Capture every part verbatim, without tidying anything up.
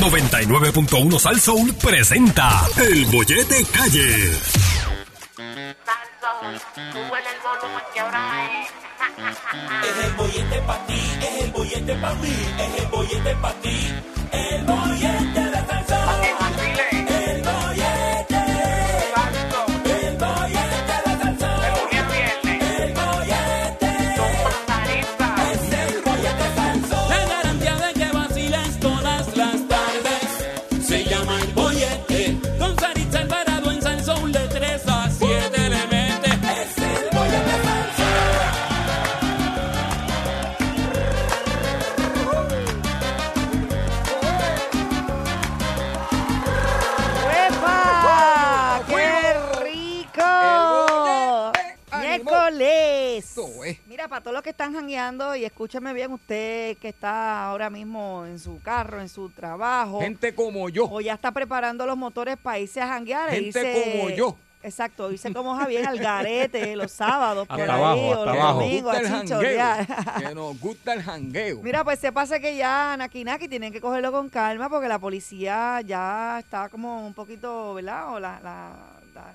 noventa y nueve punto uno Salsoul presenta El Bollete Calle. Salsoul, súbele el volumen que ahora es. Es el bollete pa' ti, es el bollete pa' mí, es el bollete pa' ti, el bollete de Salsoul. Para todos los que están jangueando, y escúchame bien, usted que está ahora mismo en su carro, en su trabajo. Gente como yo. O ya está preparando los motores para irse a janguear. Gente irse, como yo. Exacto, irse como Javier al garete los sábados. Hasta por abajo, ahí, hasta o abajo. Los domingos, a chichorear. Que nos gusta el jangueo. Mira, pues se pasa que ya nakinaki tienen que cogerlo con calma porque la policía ya está como un poquito, ¿verdad? O la... la, la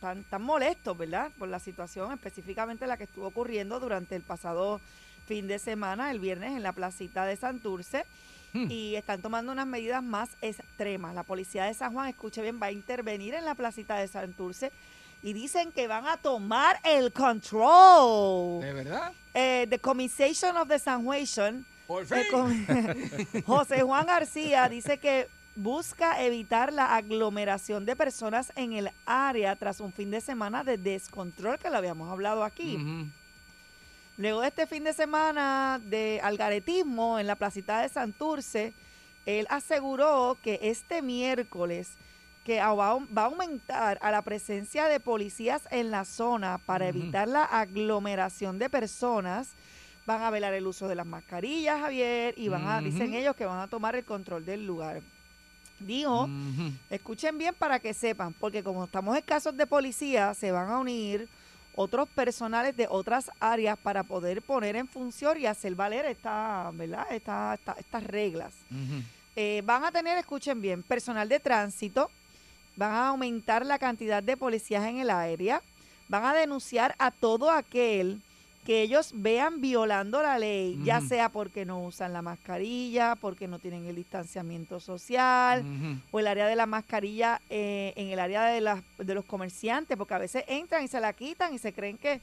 Tan, tan molestos, ¿verdad?, por la situación, específicamente la que estuvo ocurriendo durante el pasado fin de semana, el viernes, en la Placita de Santurce, mm. y están tomando unas medidas más extremas. La policía de San Juan, escuche bien, va a intervenir en la Placita de Santurce y dicen que van a tomar el control. ¿De verdad? Eh, the Commission of the San Juan. Por fin. Eh, José Juan García dice que busca evitar la aglomeración de personas en el área tras un fin de semana de descontrol, que lo habíamos hablado aquí. Uh-huh. Luego de este fin de semana de algaretismo en la Placita de Santurce, él aseguró que este miércoles que va a aumentar a la presencia de policías en la zona para uh-huh. evitar la aglomeración de personas. Van a velar el uso de las mascarillas, Javier, y van a, uh-huh. dicen ellos que van a tomar el control del lugar. Dijo, uh-huh. escuchen bien para que sepan, porque como estamos escasos de policía, se van a unir otros personales de otras áreas para poder poner en función y hacer valer esta, ¿verdad? Esta, esta, estas reglas. Uh-huh. Eh, van a tener, escuchen bien, personal de tránsito, van a aumentar la cantidad de policías en el área, van a denunciar a todo aquel que ellos vean violando la ley, uh-huh. ya sea porque no usan la mascarilla, porque no tienen el distanciamiento social, uh-huh. o el área de la mascarilla eh, en el área de, las, de los comerciantes, porque a veces entran y se la quitan y se creen que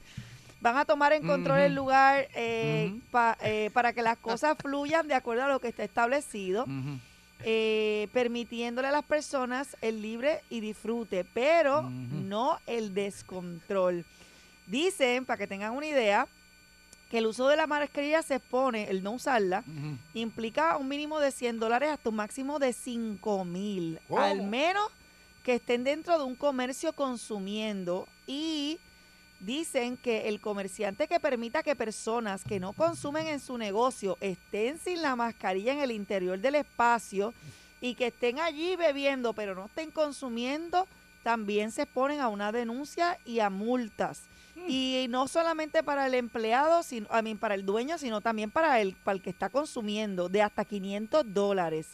van a tomar en control uh-huh. el lugar eh, uh-huh. pa, eh, para que las cosas fluyan de acuerdo a lo que está establecido, uh-huh. eh, permitiéndole a las personas el libre y disfrute, pero uh-huh. no el descontrol. Dicen, para que tengan una idea, que el uso de la mascarilla se expone, el no usarla, uh-huh. implica un mínimo de cien dólares hasta un máximo de cinco mil. Wow. Al menos que estén dentro de un comercio consumiendo. Y dicen que el comerciante que permita que personas que no consumen en su negocio estén sin la mascarilla en el interior del espacio y que estén allí bebiendo pero no estén consumiendo, también se exponen a una denuncia y a multas. Y no solamente para el empleado, sino, I mean, para el dueño, sino también para el, para el que está consumiendo, de hasta quinientos dólares.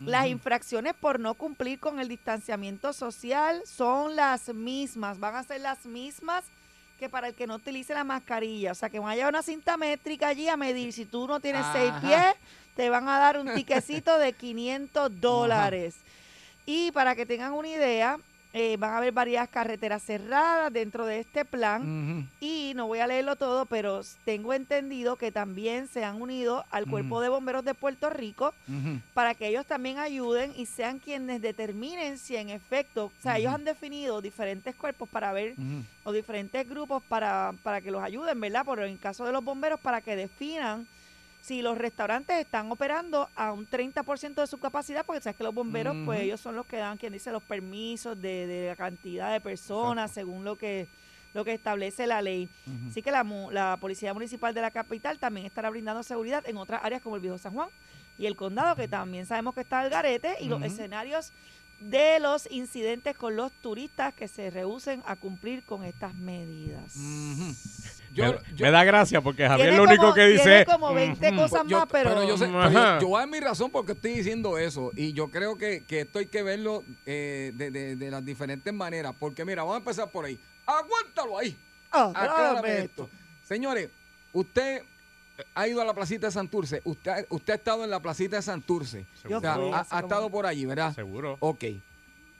Uh-huh. Las infracciones por no cumplir con el distanciamiento social son las mismas, van a ser las mismas que para el que no utilice la mascarilla. O sea, que van a llevar una cinta métrica allí a medir. Si tú no tienes Ajá. seis pies, te van a dar un tiquecito de quinientos dólares. Uh-huh. Y para que tengan una idea... Eh, van a haber varias carreteras cerradas dentro de este plan, uh-huh. y no voy a leerlo todo, pero tengo entendido que también se han unido al Cuerpo uh-huh. de Bomberos de Puerto Rico uh-huh. para que ellos también ayuden y sean quienes determinen si en efecto, o sea, uh-huh. ellos han definido diferentes cuerpos para ver, uh-huh. o diferentes grupos para, para que los ayuden, ¿verdad? Pero en caso de los bomberos, para que definan si los restaurantes están operando a un treinta por ciento de su capacidad, porque sabes que los bomberos, uh-huh. pues ellos son los que dan, quien dice, los permisos de, de la cantidad de personas, exacto. según lo que lo que establece la ley. Uh-huh. Así que la, la Policía Municipal de la capital también estará brindando seguridad en otras áreas como el Viejo San Juan y el Condado, que también sabemos que está al garete, y uh-huh. los escenarios de los incidentes con los turistas que se rehúsen a cumplir con estas medidas. Uh-huh. Yo, me, yo, me da gracia porque Javier lo único como, que dice tiene como veinte mm, cosas yo, más, pero... pero yo sé, pero yo voy a dar mi razón porque estoy diciendo eso, y yo creo que, que esto hay que verlo eh, de, de, de las diferentes maneras, porque mira, vamos a empezar por ahí. Aguántalo ahí. Oh, aclárame esto. Señores, usted ha ido a la Placita de Santurce. Usted, usted ha estado en la Placita de Santurce. O sea, ha, ha estado por allí, ¿verdad? Seguro. Ok.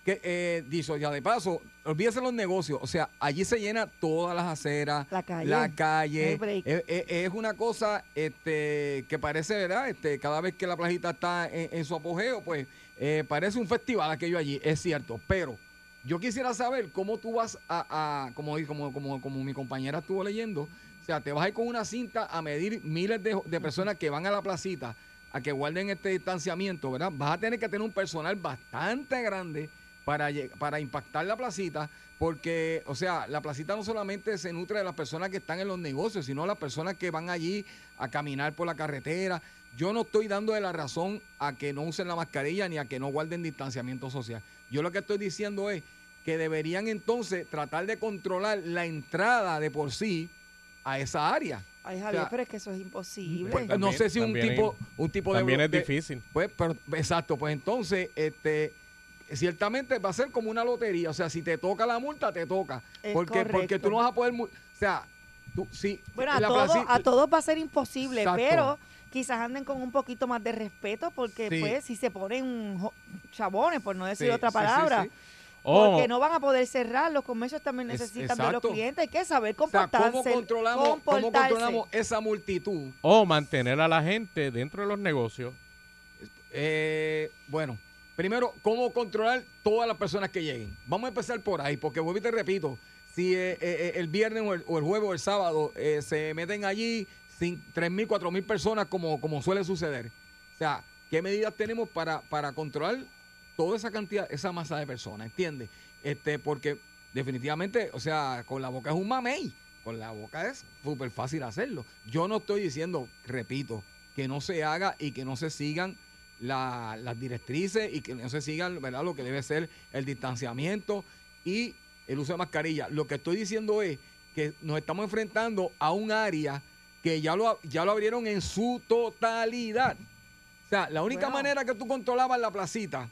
Que, eh, dice, ya de paso, olvídese los negocios, o sea, allí se llena todas las aceras, la calle, la calle. No es, es, es una cosa este, que parece, ¿verdad? Este, cada vez que la placita está en, en su apogeo, pues eh, parece un festival aquello allí, es cierto, pero yo quisiera saber cómo tú vas a, a como, como, como, como mi compañera estuvo leyendo, o sea, te vas a ir con una cinta a medir miles de, de personas que van a la placita a que guarden este distanciamiento, ¿verdad? Vas a tener que tener un personal bastante grande Para, para impactar la placita, porque, o sea, la placita no solamente se nutre de las personas que están en los negocios, sino las personas que van allí a caminar por la carretera. Yo no estoy dando de la razón a que no usen la mascarilla ni a que no guarden distanciamiento social. Yo lo que estoy diciendo es que deberían entonces tratar de controlar la entrada de por sí a esa área. Ay, Javier, o sea, pero es que eso es imposible. Pues, también, no sé si un tipo, un tipo de... También es difícil. Pues, pero, exacto, pues entonces, este... ciertamente va a ser como una lotería, o sea, si te toca la multa, te toca, es porque correcto. Porque tú no vas a poder, o sea, tú, sí, bueno, a, la todo, plaza, a todos va a ser imposible, exacto. Pero quizás anden con un poquito más de respeto, porque sí. Pues si se ponen chabones, por no decir sí, otra palabra, sí, sí, sí. Porque oh. no van a poder cerrar, los comercios también necesitan de los clientes, hay que saber comportarse. O sea, ¿cómo, controlamos, comportarse? ¿Cómo controlamos esa multitud? O mantener a la gente dentro de los negocios. Eh, bueno. Primero, cómo controlar todas las personas que lleguen. Vamos a empezar por ahí, porque vuelvo y te repito, si eh, eh, el viernes o el, o el jueves o el sábado eh, se meten allí tres mil, cuatro mil personas como, como suele suceder. O sea, ¿qué medidas tenemos para, para controlar toda esa cantidad, esa masa de personas? ¿Entiendes? Este, porque definitivamente, o sea, con la boca es un mamey, con la boca es súper fácil hacerlo. Yo no estoy diciendo, repito, que no se haga y que no se sigan La, las directrices y que no se sigan, ¿verdad?, lo que debe ser el distanciamiento y el uso de mascarilla. Lo que estoy diciendo es que nos estamos enfrentando a un área que ya lo, ya lo abrieron en su totalidad. O sea, la única bueno. manera que tú controlabas la placita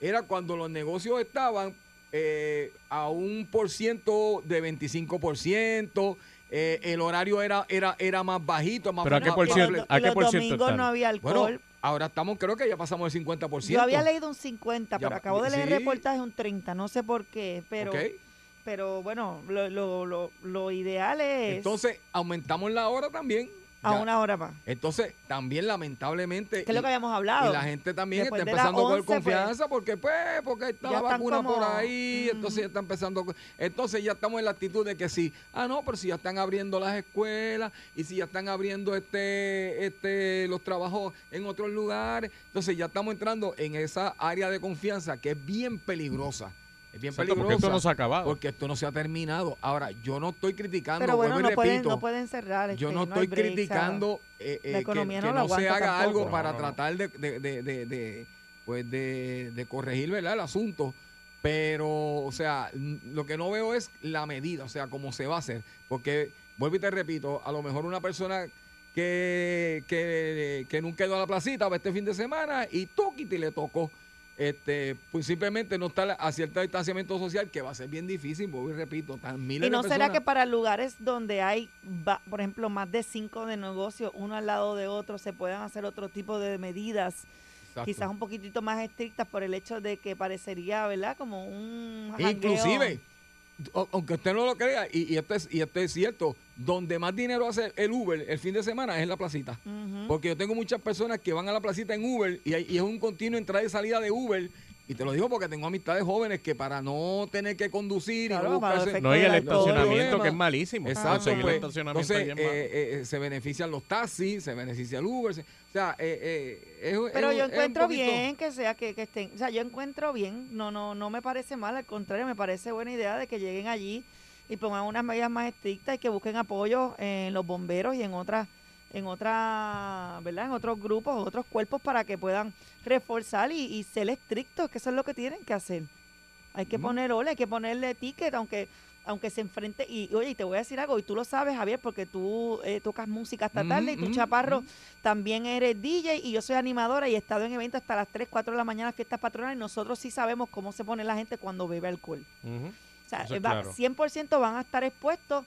era cuando los negocios estaban eh, a un por ciento de veinticinco por ciento, eh, el horario era, era, era más bajito, más... ¿Pero a qué por ciento? ¿A qué por ciento? Los domingos no había alcohol. Bueno, ahora estamos, creo que ya pasamos el cincuenta por ciento. Yo había leído un cincuenta por ciento, pero ya, acabo de leer sí. el reportaje un treinta por ciento, no sé por qué, pero okay. pero bueno, lo, lo, lo, lo ideal es... Entonces, aumentamos la hora también. A ya. una hora más. Entonces, también lamentablemente... Que es lo que habíamos hablado. Y la gente también después está empezando a coger confianza, pues, porque pues, porque está la vacuna como, por ahí, mm. entonces ya está empezando... Entonces ya estamos en la actitud de que sí, ah no, pero si ya están abriendo las escuelas, y si ya están abriendo este, este, los trabajos en otros lugares, entonces ya estamos entrando en esa área de confianza que es bien peligrosa. Es bien Exacto, peligrosa. Porque esto no se ha acabado. Porque esto no se ha terminado. Ahora, yo no estoy criticando, pero bueno, no, repito, pueden, no pueden cerrar. Este, yo no, no estoy break, criticando eh, eh, que no, que no se haga tampoco. algo para no, no, no. tratar de, de, de, de, de, pues de, de corregir, ¿verdad?, el asunto. Pero, o sea, lo que no veo es la medida, o sea, cómo se va a hacer. Porque, vuelvo y te repito, a lo mejor una persona que, que, que nunca ha ido a la placita para este fin de semana y toquiti le tocó. Este, pues simplemente no está a cierto distanciamiento social, que va a ser bien difícil, voy y repito, tan miles de personas. ¿Y no será que para lugares donde hay, va, por ejemplo, más de cinco de negocios, uno al lado de otro, se puedan hacer otro tipo de medidas, Exacto. quizás un poquitito más estrictas por el hecho de que parecería, ¿verdad?, como un jangueo? Inclusive, aunque usted no lo crea, y, y, esto es, y esto es cierto, donde más dinero hace el Uber el fin de semana es en la placita. Uh-huh. Porque yo tengo muchas personas que van a la placita en Uber y, hay, y es un continuo entrada y salida de Uber. Y te lo digo porque tengo amistades jóvenes que para no tener que conducir... Claro, y no, buscarse, no, y el estacionamiento que es malísimo. Exacto. Ah, pues, estacionamiento entonces, eh, eh, se benefician los taxis, se beneficia el Uber. Se, o sea, eh, eh, es, pero es, yo encuentro poquito... bien que sea que, que estén... O sea, yo encuentro bien, no, no, no me parece mal, al contrario, me parece buena idea de que lleguen allí y pongan unas medidas más estrictas y que busquen apoyo en los bomberos y en otras... en otra, ¿verdad?, en otros grupos, otros cuerpos, para que puedan reforzar y, y ser estrictos, que eso es lo que tienen que hacer. Hay que poner ola, hay que ponerle ticket, aunque aunque se enfrente, y oye, y te voy a decir algo, y tú lo sabes, Javier, porque tú eh, tocas música hasta mm, tarde, y tú, mm, Chaparro, mm. también eres D J, y yo soy animadora, y he estado en eventos hasta las tres, cuatro de la mañana, fiestas patronales, y nosotros sí sabemos cómo se pone la gente cuando bebe alcohol. Uh-huh. O sea, va, claro. cien por ciento van a estar expuestos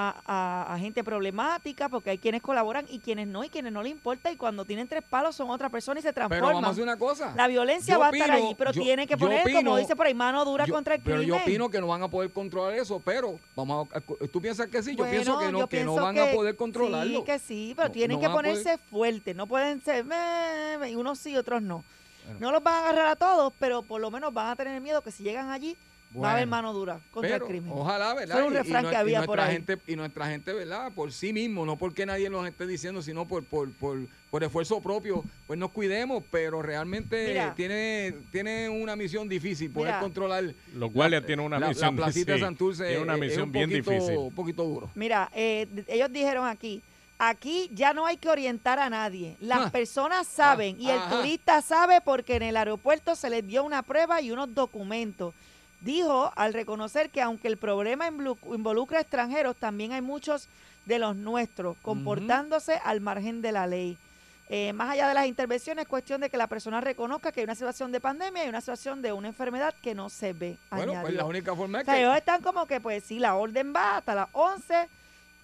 a, a, a gente problemática, porque hay quienes colaboran y quienes no, y quienes no les importa, y cuando tienen tres palos son otra persona y se transforman. Pero vamos a hacer una cosa. La violencia yo va opino, a estar ahí, pero yo, tiene que poner, opino, como dice por ahí, mano dura yo, contra el crimen. Pero yo opino que no van a poder controlar eso, pero vamos a, tú piensas que sí, yo bueno, pienso que no, que no van que, a poder controlarlo. Sí, que sí, pero no, tienen no que ponerse fuertes, no pueden ser, meh, meh, unos sí, otros no. Bueno. No los van a agarrar a todos, pero por lo menos van a tener miedo que si llegan allí, bueno, va a haber mano dura contra pero, el crimen. Ojalá, ¿verdad? Fue un refrán y, y, que y había y por ahí. Gente, y nuestra gente, ¿verdad? Por sí mismo, no porque nadie nos esté diciendo, sino por por, por, por esfuerzo propio, pues nos cuidemos, pero realmente mira, tiene, tiene una misión difícil poder mira, controlar. Los guardias tienen una la, misión. La placita de sí, Santurce tiene una misión es un bien poquito, difícil. Un poquito duro. Mira, eh, ellos dijeron aquí, aquí ya no hay que orientar a nadie. Las ah, personas saben ah, y el ajá. turista sabe porque en el aeropuerto se les dio una prueba y unos documentos. Dijo al reconocer que aunque el problema involucra a extranjeros, también hay muchos de los nuestros comportándose uh-huh. al margen de la ley. Eh, más allá de las intervenciones, es cuestión de que la persona reconozca que hay una situación de pandemia y una situación de una enfermedad que no se ve. Bueno, añadió. Pues la única forma es que... O sea, ellos están como que, pues sí, la orden va hasta las once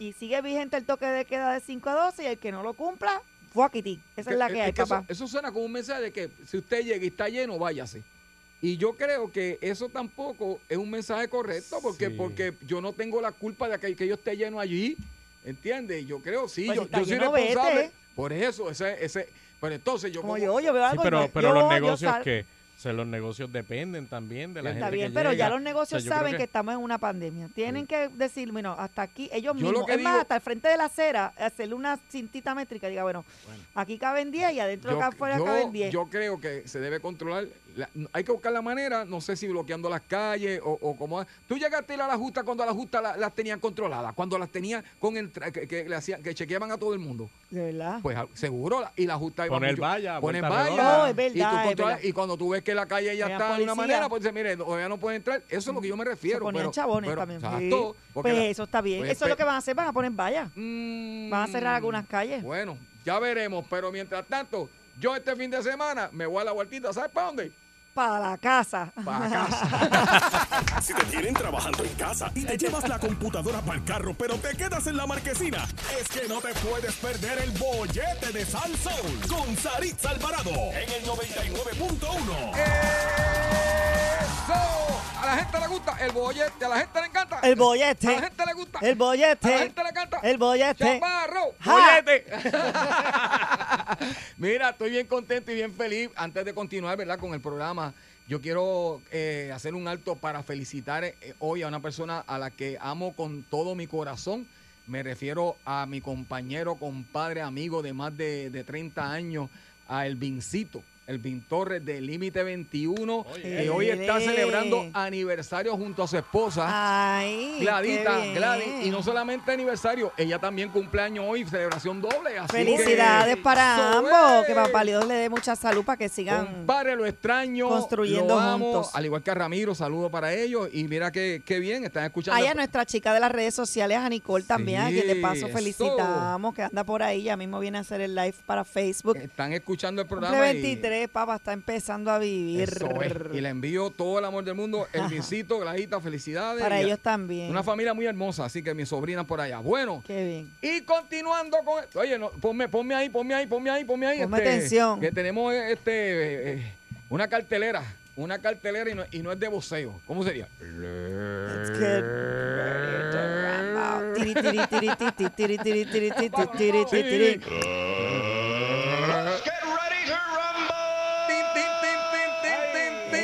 y sigue vigente el toque de queda de cinco a doce y el que no lo cumpla, fuaquití. Esa que, es la que es hay, que papá. Eso, eso suena como un mensaje de que si usted llega y está lleno, váyase. Y yo creo que eso tampoco es un mensaje correcto porque, sí. porque yo no tengo la culpa de que, que yo esté lleno allí, ¿entiendes? Yo creo, sí, pues yo, si yo soy responsable. Vete. Por eso, ese, ese, pero entonces yo... Como, como yo, yo veo algo sí, pero, pero yo, los negocios que... O sea, los negocios dependen también de la está gente bien, que pero llega. Ya los negocios o sea, saben que... que estamos en una pandemia. Tienen sí. que decir, bueno, hasta aquí, ellos yo mismos. Es digo... más, hasta el frente de la acera, hacerle una cintita métrica. Diga, bueno, bueno. aquí caben diez y adentro yo, acá afuera yo, caben diez. Yo creo que se debe controlar. La, hay que buscar la manera, no sé si bloqueando las calles o, o como... Tú llegaste a ir a la justa cuando a la justa las la tenían controladas, cuando las tenían con el... Tra- que, que, le hacían, que chequeaban a todo el mundo. ¿De verdad? Pues seguro, la, y la justa... Poner vallas. Poner vallas. Es verdad, y, tú es y cuando tú ves que la calle ya está de una manera, pues dice, mire, todavía no pueden entrar. Eso es lo que yo me refiero. Se ponían pero, chabones pero, también. Exacto, sí. Pues la, eso está bien. Pues, eso es lo que van a hacer, van a poner vallas. Mmm, van a cerrar algunas calles. Bueno, ya veremos, pero mientras tanto, yo este fin de semana me voy a la vueltita, ¿sabes para dónde? Para la casa. Para casa. Si te tienen trabajando en casa y te llevas la computadora para el carro, pero te quedas en la marquesina, es que no te puedes perder el bollete de Salsoul con Saritza Alvarado en el noventa y nueve punto uno. ¡Eso! A la gente le gusta el bollete, a la gente le encanta el bollete. A la gente le gusta el bollete. A la gente le encanta el bollete. Chaparro, bollete. Mira, estoy bien contento y bien feliz. Antes de continuar, ¿verdad?, con el programa, yo quiero eh, hacer un alto para felicitar eh, hoy a una persona a la que amo con todo mi corazón. Me refiero a mi compañero, compadre, amigo de más de, de treinta años, a Elvincito. Elvin Torres de Límite veintiuno, oh, yeah. que hoy está celebrando aniversario junto a su esposa, Ay, Gladita, Gladys, y no solamente aniversario, ella también cumpleaños hoy, celebración doble. Así felicidades que, para ambos, que papá Dios le dé mucha salud para que sigan. Compadre, lo extraño, construyendo lo amo, juntos. Al igual que a Ramiro, saludo para ellos, y mira que, que bien, están escuchando. Hay a nuestra chica de las redes sociales, a Nicole también, sí, a quien de paso felicitamos, eso. Que anda por ahí, ya mismo viene a hacer el live para Facebook. Están escuchando el programa. veintitrés Papá está empezando a vivir. Es. Y le envío todo el amor del mundo. El visito, Gladita, felicidades. Para ellos también. Una familia muy hermosa, así que mi sobrina por allá. Bueno. Qué bien. Y continuando con... Oye, no, ponme, ponme ahí, ponme ahí, ponme ahí, ponme ahí. Ponme este, atención. Que tenemos este eh, eh, una cartelera, una cartelera y no, y no es de voceo. ¿Cómo sería? Let's get ready to run out. Tiri, tiri, tiri, tiri, tiri, tiri, tiri, tiri, tiri, tiri, tiri.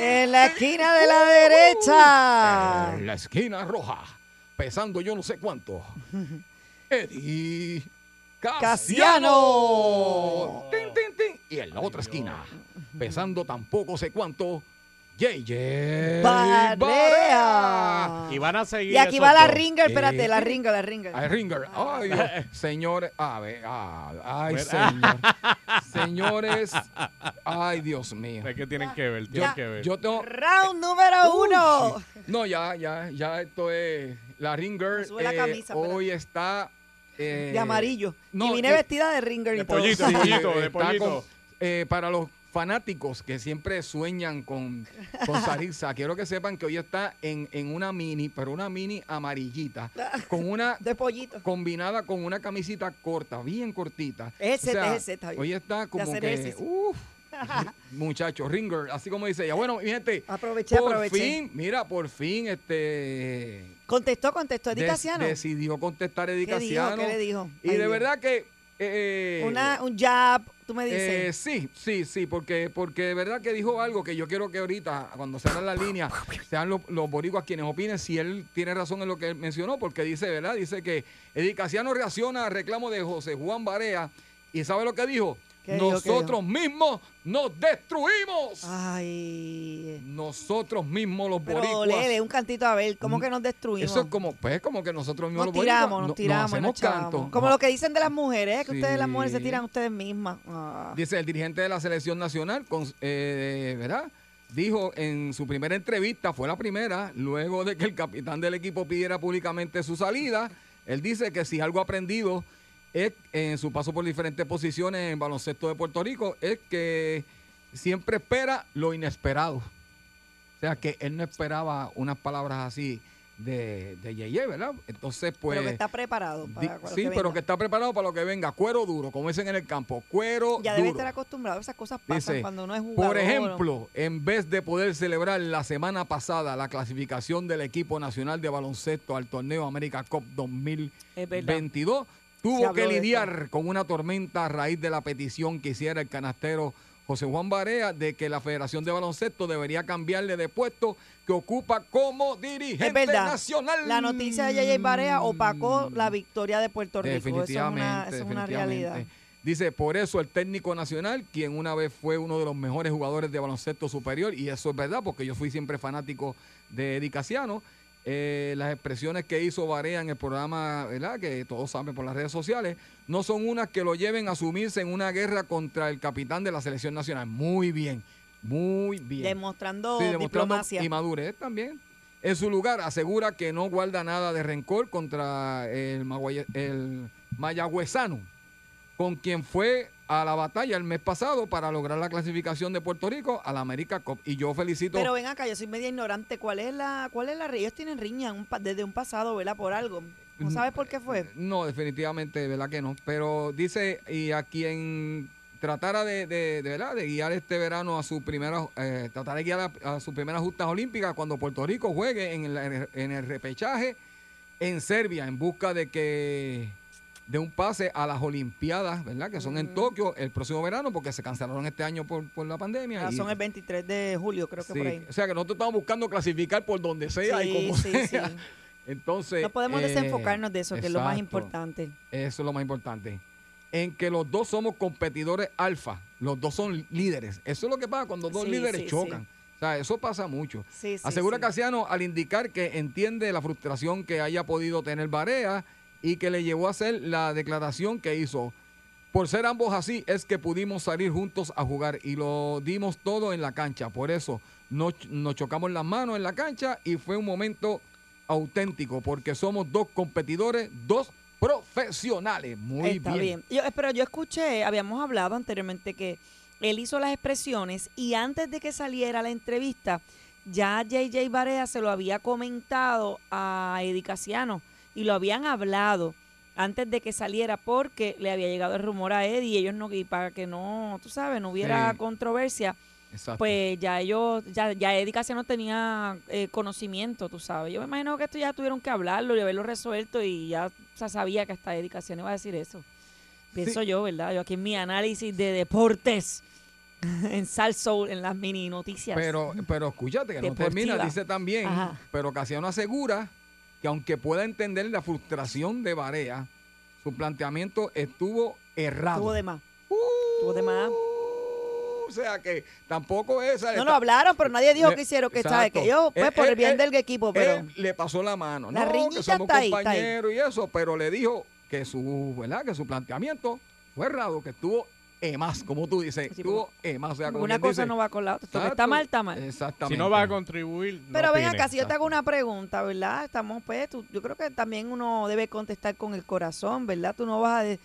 En la esquina de la derecha. En la esquina roja. Pesando yo no sé cuánto. Eddie Casiano. Tin, tin, tin. Y en la otra esquina. Pesando tampoco sé cuánto. J J Barea. Barea. Y van a seguir. Y aquí va la Ringer, espérate, eh, la Ringer, la Ringer. La Ringer. Ay, Dios. Señores, a ver, ah, ay, señor. Señores, ay, Dios mío. Es que tienen que ver, tienen ya, que ver. Yo tengo, Round número uh, uno. Sí. No, ya, ya, ya esto es la Ringer. Sube eh, la camisa, hoy espérate. Está eh, de amarillo. No, y vine eh, vestida de Ringer y todo. Pollito, de pollito, de pollito. Eh, para los fanáticos que siempre sueñan con, con Sarisa, quiero que sepan que hoy está en, en una mini, pero una mini amarillita, con una de pollito, combinada con una camisita corta, bien cortita. Es o sea, ese, está bien. Hoy está como que, uff, muchachos, Ringer, así como dice ella. Bueno, mi gente, aproveché, por aproveché. fin, mira, por fin, este... Contestó, contestó Eddie Casiano. Des, decidió contestar Eddie Casiano. ¿Qué dijo? ¿Qué le dijo? Y Ay, de Dios. verdad que... Eh, una, un jab... ¿Tú me dices? Eh, sí, sí, sí, porque, porque de verdad que dijo algo que yo quiero que ahorita, cuando se abran las líneas, sean los, los boricuas quienes opinen si él tiene razón en lo que él mencionó, porque dice, ¿verdad? Dice que Eddie Casiano reacciona al reclamo de José Juan Barea y ¿sabe lo que dijo? Nosotros mismos nos destruimos. Ay. Nosotros mismos los Pero boricuas. Pero leve, un cantito a ver, ¿cómo que nos destruimos? Eso es como, pues, como que nosotros mismos nos los tiramos, boricuas. Nos tiramos, nos tiramos, nos tiramos. Como no. lo que dicen de las mujeres, ¿eh? que sí. ustedes las mujeres se tiran ustedes mismas. Ah. Dice el dirigente de la selección nacional, con, eh, ¿verdad? Dijo en su primera entrevista, fue la primera, luego de que el capitán del equipo pidiera públicamente su salida, él dice que si algo ha aprendido en su paso por diferentes posiciones en baloncesto de Puerto Rico es que siempre espera lo inesperado. O sea, que él no esperaba unas palabras así de, de Yeye, ¿verdad? Entonces, pues... Pero que está preparado para di, lo Sí, que pero que está preparado para lo que venga. Cuero duro, como dicen en el campo. Cuero duro. Ya debe estar acostumbrado. Esas cosas pasan Dice, cuando no es jugador. Por ejemplo, en vez de poder celebrar la semana pasada la clasificación del equipo nacional de baloncesto al torneo América Cup dos mil veintidós... Tuvo que lidiar con una tormenta a raíz de la petición que hiciera el canastero José Juan Barea de que la Federación de Baloncesto debería cambiarle de puesto que ocupa como dirigente nacional. La noticia de J J Barea opacó la victoria de Puerto Rico. Definitivamente, es una realidad. Dice, por eso el técnico nacional, quien una vez fue uno de los mejores jugadores de baloncesto superior, y eso es verdad porque yo fui siempre fanático de Eddie Casiano, Eh, las expresiones que hizo Barea en el programa, ¿verdad?, que todos saben por las redes sociales, no son unas que lo lleven a sumirse en una guerra contra el capitán de la selección nacional. Muy bien, muy bien. Demostrando, sí, demostrando diplomacia. Y madurez también. En su lugar, asegura que no guarda nada de rencor contra el, el mayagüezano, con quien fue a la batalla el mes pasado para lograr la clasificación de Puerto Rico a la América Cup. Y yo felicito... Pero ven acá, yo soy media ignorante. ¿Cuál es la... cuál es la ellos tienen riña un, desde un pasado, ¿verdad? Por algo. ¿No sabes por qué fue? No, definitivamente, ¿verdad que no? Pero dice, y a quien tratara de, de, de, ¿verdad? de guiar este verano a su primera... Eh, tratar de guiar a, a sus primeras justas olímpicas cuando Puerto Rico juegue en el, en el repechaje en Serbia en busca de que... de un pase a las Olimpiadas, ¿verdad? Que son uh-huh. en Tokio el próximo verano porque se cancelaron este año por, por la pandemia. Ah, y... son el veintitrés de julio, creo que sí. por ahí. O sea, que nosotros estamos buscando clasificar por donde sea sí, y como sí, sea. Sí. Entonces... No podemos eh, desenfocarnos de eso, exacto, que es lo más importante. Eso es lo más importante. En que los dos somos competidores alfa, los dos son líderes. Eso es lo que pasa cuando dos sí, líderes sí, chocan. Sí. O sea, eso pasa mucho. Sí, sí, Asegura sí. Casiano al indicar que entiende la frustración que haya podido tener Barea y que le llevó a hacer la declaración que hizo. Por ser ambos así es que pudimos salir juntos a jugar y lo dimos todo en la cancha. Por eso nos, nos chocamos las manos en la cancha y fue un momento auténtico porque somos dos competidores, dos profesionales. Muy Está bien. bien. Yo, pero yo escuché, habíamos hablado anteriormente que él hizo las expresiones y antes de que saliera la entrevista ya J J Barea se lo había comentado a Eddie Casiano. Y lo habían hablado antes de que saliera porque le había llegado el rumor a Eddie y ellos no, y para que no, tú sabes, no hubiera sí. controversia, Exacto. pues ya ellos, ya, ya Eddie casi no tenía eh, conocimiento, tú sabes. Yo me imagino que esto ya tuvieron que hablarlo y haberlo resuelto y ya o sea, sabía que hasta Eddie casi no iba a decir eso. Pienso sí. yo, ¿verdad? Yo aquí en mi análisis de deportes. En Salsoul, en las mini noticias. Pero, pero escúchate que Deportiva. no termina, dice también, Ajá. pero Casiano asegura que aunque pueda entender la frustración de Barea, su planteamiento estuvo errado. Estuvo de más. Uh, estuvo de más. O sea que tampoco esa. No, no hablaron, pero nadie dijo que hicieron, que sabe que yo, pues por el bien del equipo, pero le pasó la mano. La riñita está ahí, compañero y eso, pero le dijo que su, ¿verdad? Que su planteamiento fue errado, que estuvo eh, más, como tú dices, sí, estuvo eh, más. O sea, como una cosa dice, no va con la otra. Exacto, está mal, está mal. Exactamente. Si no va a contribuir. Pero no ven opine. Acá, si yo te hago una pregunta, ¿verdad? Estamos, pues, tú, yo creo que también uno debe contestar con el corazón, ¿verdad? Tú no vas a. De...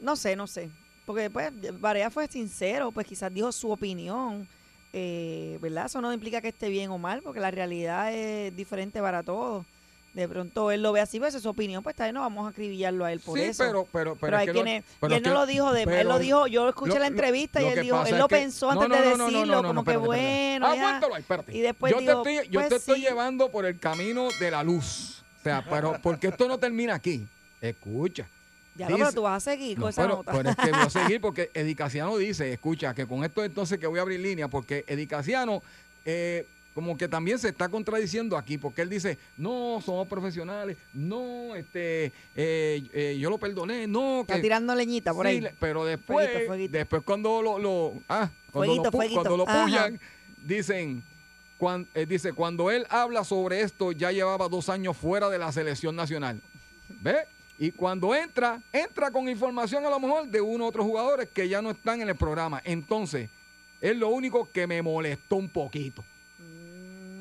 No sé, no sé. Porque, pues, Barea fue sincero, pues quizás dijo su opinión, eh, ¿verdad? Eso no implica que esté bien o mal, porque la realidad es diferente para todos. De pronto él lo ve así, pues es su opinión, pues tal, no vamos a acribillarlo a él por sí, eso. Sí, pero, pero, pero, pero hay quienes. Él es que, no lo dijo, de, él lo dijo, yo escuché lo, la entrevista lo, y él dijo, él lo que, pensó no, antes no, de no, decirlo, no, no, como no, que espérate, bueno. Ah, aguántalo, espérate. Y después yo digo, te estoy, yo pues te estoy sí. llevando por el camino de la luz. O sea, pero porque esto no termina aquí. Escucha. Ya dice, no, pero tú vas a seguir no, con esa pero, nota. Pero es que voy a seguir porque Eddie Casiano dice, escucha, que con esto entonces que voy a abrir línea, porque Eddie Casiano, eh, como que también se está contradiciendo aquí, porque él dice, no, somos profesionales, no, este, eh, eh, yo lo perdoné, no. Que... Está tirando leñita por sí, ahí. Pero después, fueguito, fueguito. después cuando lo, lo ah, cuando fueguito, lo, fueguito. Cuando lo puyan, dicen, cuando, eh, dice, cuando él habla sobre esto, ya llevaba dos años fuera de la selección nacional. ¿Ves? Y cuando entra, entra con información a lo mejor de uno u otros jugadores que ya no están en el programa. Entonces, es lo único que me molestó un poquito.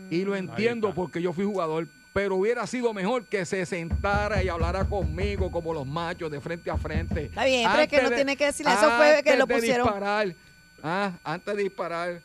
Y lo entiendo porque yo fui jugador, pero hubiera sido mejor que se sentara y hablara conmigo como los machos de frente a frente. Está bien, antes pero es que no de, tiene que decir eso fue que lo pusieron. Antes de disparar, ah, antes de disparar,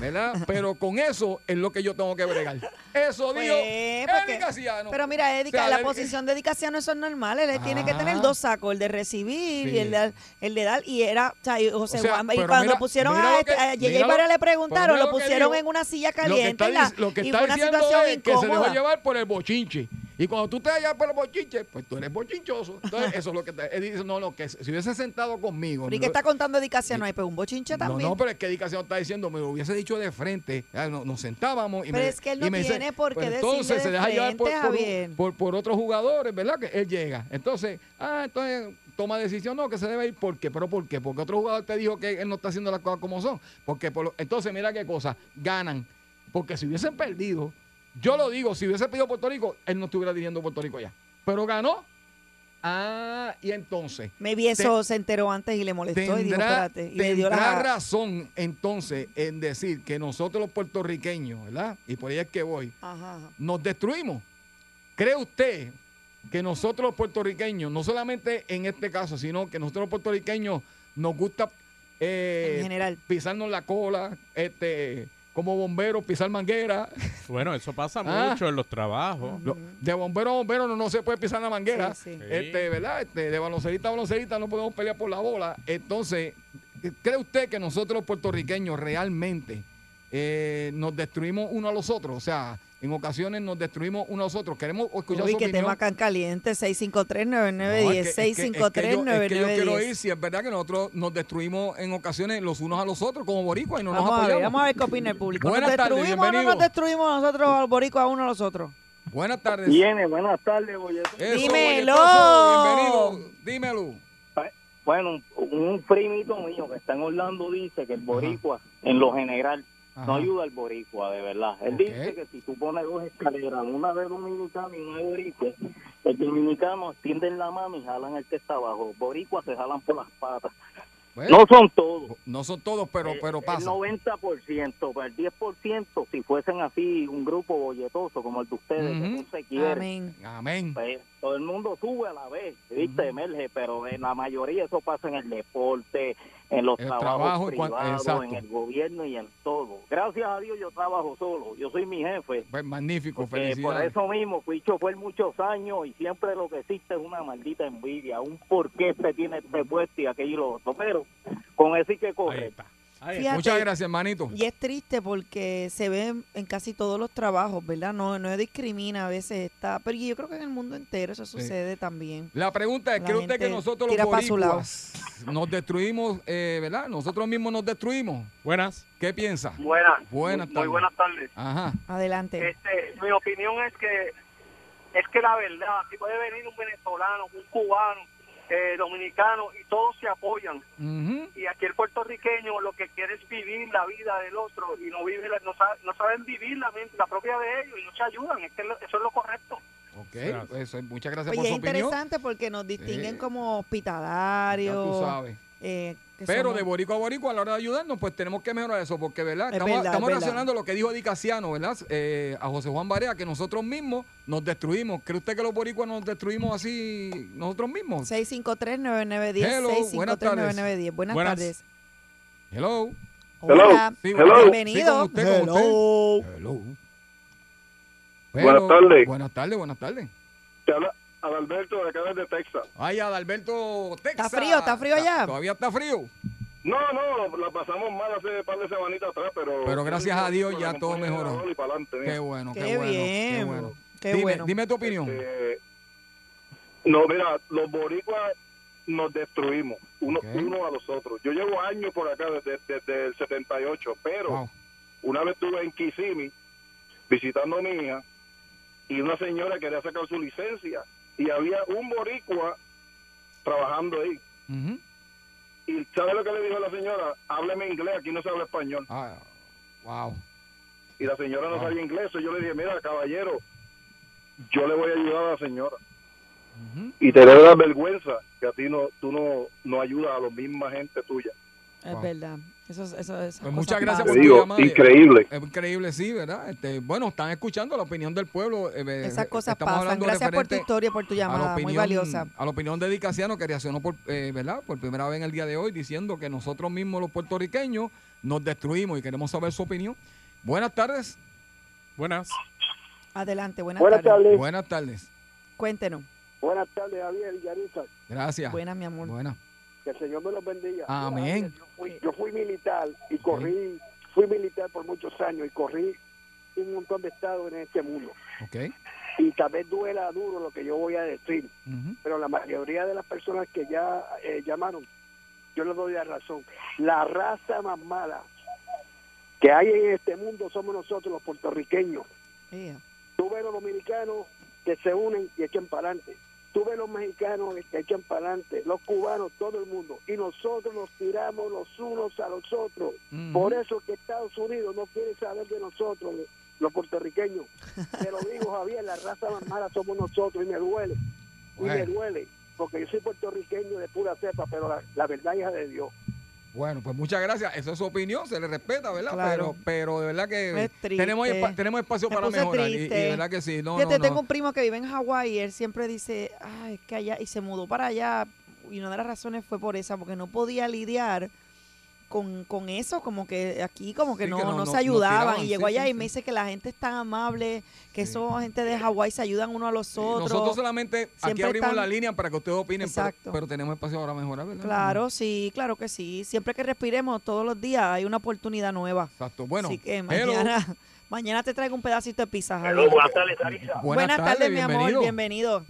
¿verdad? Pero con eso es lo que yo tengo que bregar. Eso pues, dijo Eddie Casiano. Pero mira, Eddie, o sea, la el, posición de Eddie Casiano, eso es normal. Él ah, tiene que tener dos sacos, el de recibir sí. y el de, el de dar. Y era, o sea, José o sea, Juan. Y cuando mira, pusieron mira a, que, a J J Barea le preguntaron, lo, lo pusieron digo, en una silla caliente. Lo que está, lo que está y una diciendo situación es incómoda. Que se dejó llevar por el bochinche. Y cuando tú te hallas por el bochinche, pues tú eres bochinchoso. Entonces, eso es lo que te. Él dice, no, no, que si hubiese sentado conmigo. ¿Y qué está contando Eddie Casiano ahí? Pues un bochinche también. No, no, pero es que Eddie Casiano está diciendo, me lo hubiese dicho de frente. Nos, nos sentábamos y pero me. Pero es que él no tiene dice, por qué decirle. Entonces de se deja llevar por, por, por, por otros jugadores, ¿verdad? Que él llega. Entonces, ah, entonces toma decisión, no, que se debe ir. ¿Por qué? ¿Pero por qué? Porque otro jugador te dijo que él no está haciendo las cosas como son. Porque por lo, entonces, mira qué cosa. Ganan. Porque si hubiesen perdido. Yo lo digo, si hubiese pedido Puerto Rico, él no estuviera dirigiendo Puerto Rico ya. Pero ganó. Ah, y entonces. Maybe te, eso se enteró antes y le molestó tendrá, y dijo, espérate. Y tendrá le dio la razón entonces en decir que nosotros los puertorriqueños, ¿verdad? Y por ahí es que voy. Ajá, ajá. Nos destruimos. ¿Cree usted que nosotros los puertorriqueños, no solamente en este caso, sino que nosotros los puertorriqueños nos gusta eh, en general pisarnos la cola, este... como bomberos, pisar manguera. Bueno, eso pasa ah. mucho en los trabajos. Uh-huh. De bombero a bombero no, no se puede pisar la manguera. Sí, sí. Sí. Este, ¿verdad? Este, de baloncerista a baloncerista no podemos pelear por la bola. Entonces, ¿cree usted que nosotros los puertorriqueños realmente eh, nos destruimos uno a los otros? O sea, en ocasiones nos destruimos uno a los otros. Queremos escuchar Uy, su que opinión. Tema tan caliente, seis cinco tres, nueve nueve uno cero, seis cinco tres, nueve nueve uno cero. Es que yo quiero ir, si es verdad que nosotros nos destruimos en ocasiones los unos a los otros como boricuas y no vamos nos apoyamos. A ver, vamos a ver qué opina el público. Buenas ¿Nos tardes, destruimos o no nos destruimos nosotros los boricuas a uno a los otros? Buenas tardes. Viene, buenas tardes, Bollete. ¡Dímelo! Bolletazo, bienvenido, dímelo. Bueno, un primito mío que está en Orlando dice que el boricua, ajá, en lo general, ajá, no ayuda al boricua, de verdad. Él okay. dice que si tú pones dos escaleras, una de dominicano y una de boricua, el dominicano extienden la mano y jalan el que está abajo. Boricua se jalan por las patas. Bueno, no son todos. No son todos, pero, el, pero pasa. El noventa por ciento, pero el diez por ciento, si fuesen así un grupo bolletoso como el de ustedes, uh-huh, que no se quiere. Amén. Amén. Pues, todo el mundo sube a la vez, ¿viste? Uh-huh. Emerge, pero en la mayoría eso pasa en el deporte, en los el trabajos trabajo, privados, exacto, en el gobierno y en todo. Gracias a Dios yo trabajo solo, yo soy mi jefe. Pues magnífico, felicidades. Por eso mismo fui chofer muchos años y siempre lo que existe es una maldita envidia, un por qué este tiene este puesto y aquello y lo otro, pero con eso hay que correr. Ahí está. Ahí está. Fíjate, muchas gracias, hermanito. Y es triste porque se ve en casi todos los trabajos, ¿verdad? No, no discrimina a veces esta, pero yo creo que en el mundo entero eso sucede sí. también. La pregunta es, ¿cree usted que nosotros los boricuas nos destruimos, eh, ¿verdad? Nosotros mismos nos destruimos. Buenas. ¿Qué piensa? Buenas. Buenas muy, muy buenas tardes. Ajá. Adelante. Este, mi opinión es que es que la verdad, si puede venir un venezolano, un cubano, eh, dominicanos, y todos se apoyan. Uh-huh. Y aquí el puertorriqueño lo que quiere es vivir la vida del otro y no vive la, no, no saben vivir la, la propia de ellos y no se ayudan. Es que eso es lo correcto. Ok, pues, muchas gracias. Oye, por su opinión. Es interesante porque nos distinguen eh, como hospitalarios. Ya tú sabes. Eh, Pero somos... de boricua a boricua a la hora de ayudarnos, pues tenemos que mejorar eso, porque ¿verdad? Es estamos, verdad, estamos es relacionando verdad. Lo que dijo Eddie Casiano, ¿verdad? Eh, a José Juan Barea, que nosotros mismos nos destruimos. ¿Cree usted que los boricuas nos destruimos así nosotros mismos? seis cinco tres, nueve nueve uno cero. Buenas tardes. Buenas tardes. Hello. Hola. Sí, Hello. Bienvenido. Sí, con usted, Hello. Con usted. Hello. Hello. Buenas tardes. Buenas tardes, buenas tardes. Te habla Adalberto de acá desde Texas. Ay, Adalberto, Texas. ¿Está frío? ¿Está frío allá? ¿Todavía está frío? No, no, la pasamos mal hace par de semanitas atrás, pero... Pero gracias a Dios ya todo mejoró. Qué bueno, qué, qué bueno, bien. qué bueno. Qué dime, bueno. Dime tu opinión. Este, no, mira, los boricuas nos destruimos, uno, okay. uno a los otros. Yo llevo años por acá, desde, desde el setenta y ocho, pero wow. una vez estuve en Kissimmee visitando a mi hija y una señora quería sacar su licencia. Y había un boricua trabajando ahí. Uh-huh. Y ¿sabe lo que le dijo la señora? Hábleme inglés, aquí no se habla español. Ah, wow. Y la señora wow. no sabía inglés. Yo le dije, mira, caballero, yo le voy a ayudar a la señora. Uh-huh. Y te debe dar vergüenza que a ti no, tú no, no ayudas a la misma gente tuya. Es wow. verdad. Eso, eso, eso pues muchas gracias por digo, tu llamada. Increíble. Es increíble, sí, ¿verdad? Este, bueno, están escuchando la opinión del pueblo. Eh, Esas cosas pasan. Gracias por tu historia, por tu llamada, opinión, muy valiosa. A la opinión de Eddie Casiano, que reaccionó por, eh, ¿verdad? por primera vez en el día de hoy, diciendo que nosotros mismos los puertorriqueños nos destruimos y queremos saber su opinión. Buenas tardes. Buenas. Adelante, buenas, buenas tardes. tardes. Buenas tardes. Cuéntenos. Buenas tardes, Javier Yarisa. Gracias. Buenas, mi amor. Buenas. Que el Señor me los bendiga. Amén. Yo fui, yo fui militar y corrí, okay. fui militar por muchos años y corrí un montón de estados en este mundo. Okay. Y tal vez duela duro lo que yo voy a decir, uh-huh. pero la mayoría de las personas que ya eh, llamaron, yo les doy la razón. La raza más mala que hay en este mundo somos nosotros los puertorriqueños. Yeah. Tú ves los dominicanos que se unen y echan para adelante. Tú ves los mexicanos que echan para adelante, los cubanos, todo el mundo. Y nosotros nos tiramos los unos a los otros. Mm. Por eso que Estados Unidos no quiere saber de nosotros, los puertorriqueños. Te lo digo, Javier, la raza más mala somos nosotros. Y me duele, bueno. y me duele. Porque yo soy puertorriqueño de pura cepa, pero la, la verdad, hija de Dios. Bueno, pues muchas gracias. Esa es su opinión, se le respeta, ¿verdad? Claro. Pero, pero de verdad que tenemos, espa- tenemos espacio me para mejorar. Y, y de verdad que sí. No, Fíjate, no, tengo no. un primo que vive en Hawái y él siempre dice, ay, es que allá, y se mudó para allá. Y una de las razones fue por esa, porque no podía lidiar con, con eso, como que aquí como que, sí, no, que no, no se ayudaban. Tiraban, y llegó sí, allá sí, y sí. me dice que la gente es tan amable, que sí. son gente de Hawái, se ayudan uno a los sí, otros. Nosotros solamente siempre aquí abrimos están... la línea para que ustedes opinen, pero, pero tenemos espacio ahora a mejorar, ¿verdad? Claro, ¿no? sí, claro que sí. Siempre que respiremos, todos los días hay una oportunidad nueva. Exacto, bueno. Así que mañana, mañana te traigo un pedacito de pizza, Javier. Buenas tardes, Sarisa. Buenas, Buenas tardes, tarde, mi bienvenido. amor, bienvenido.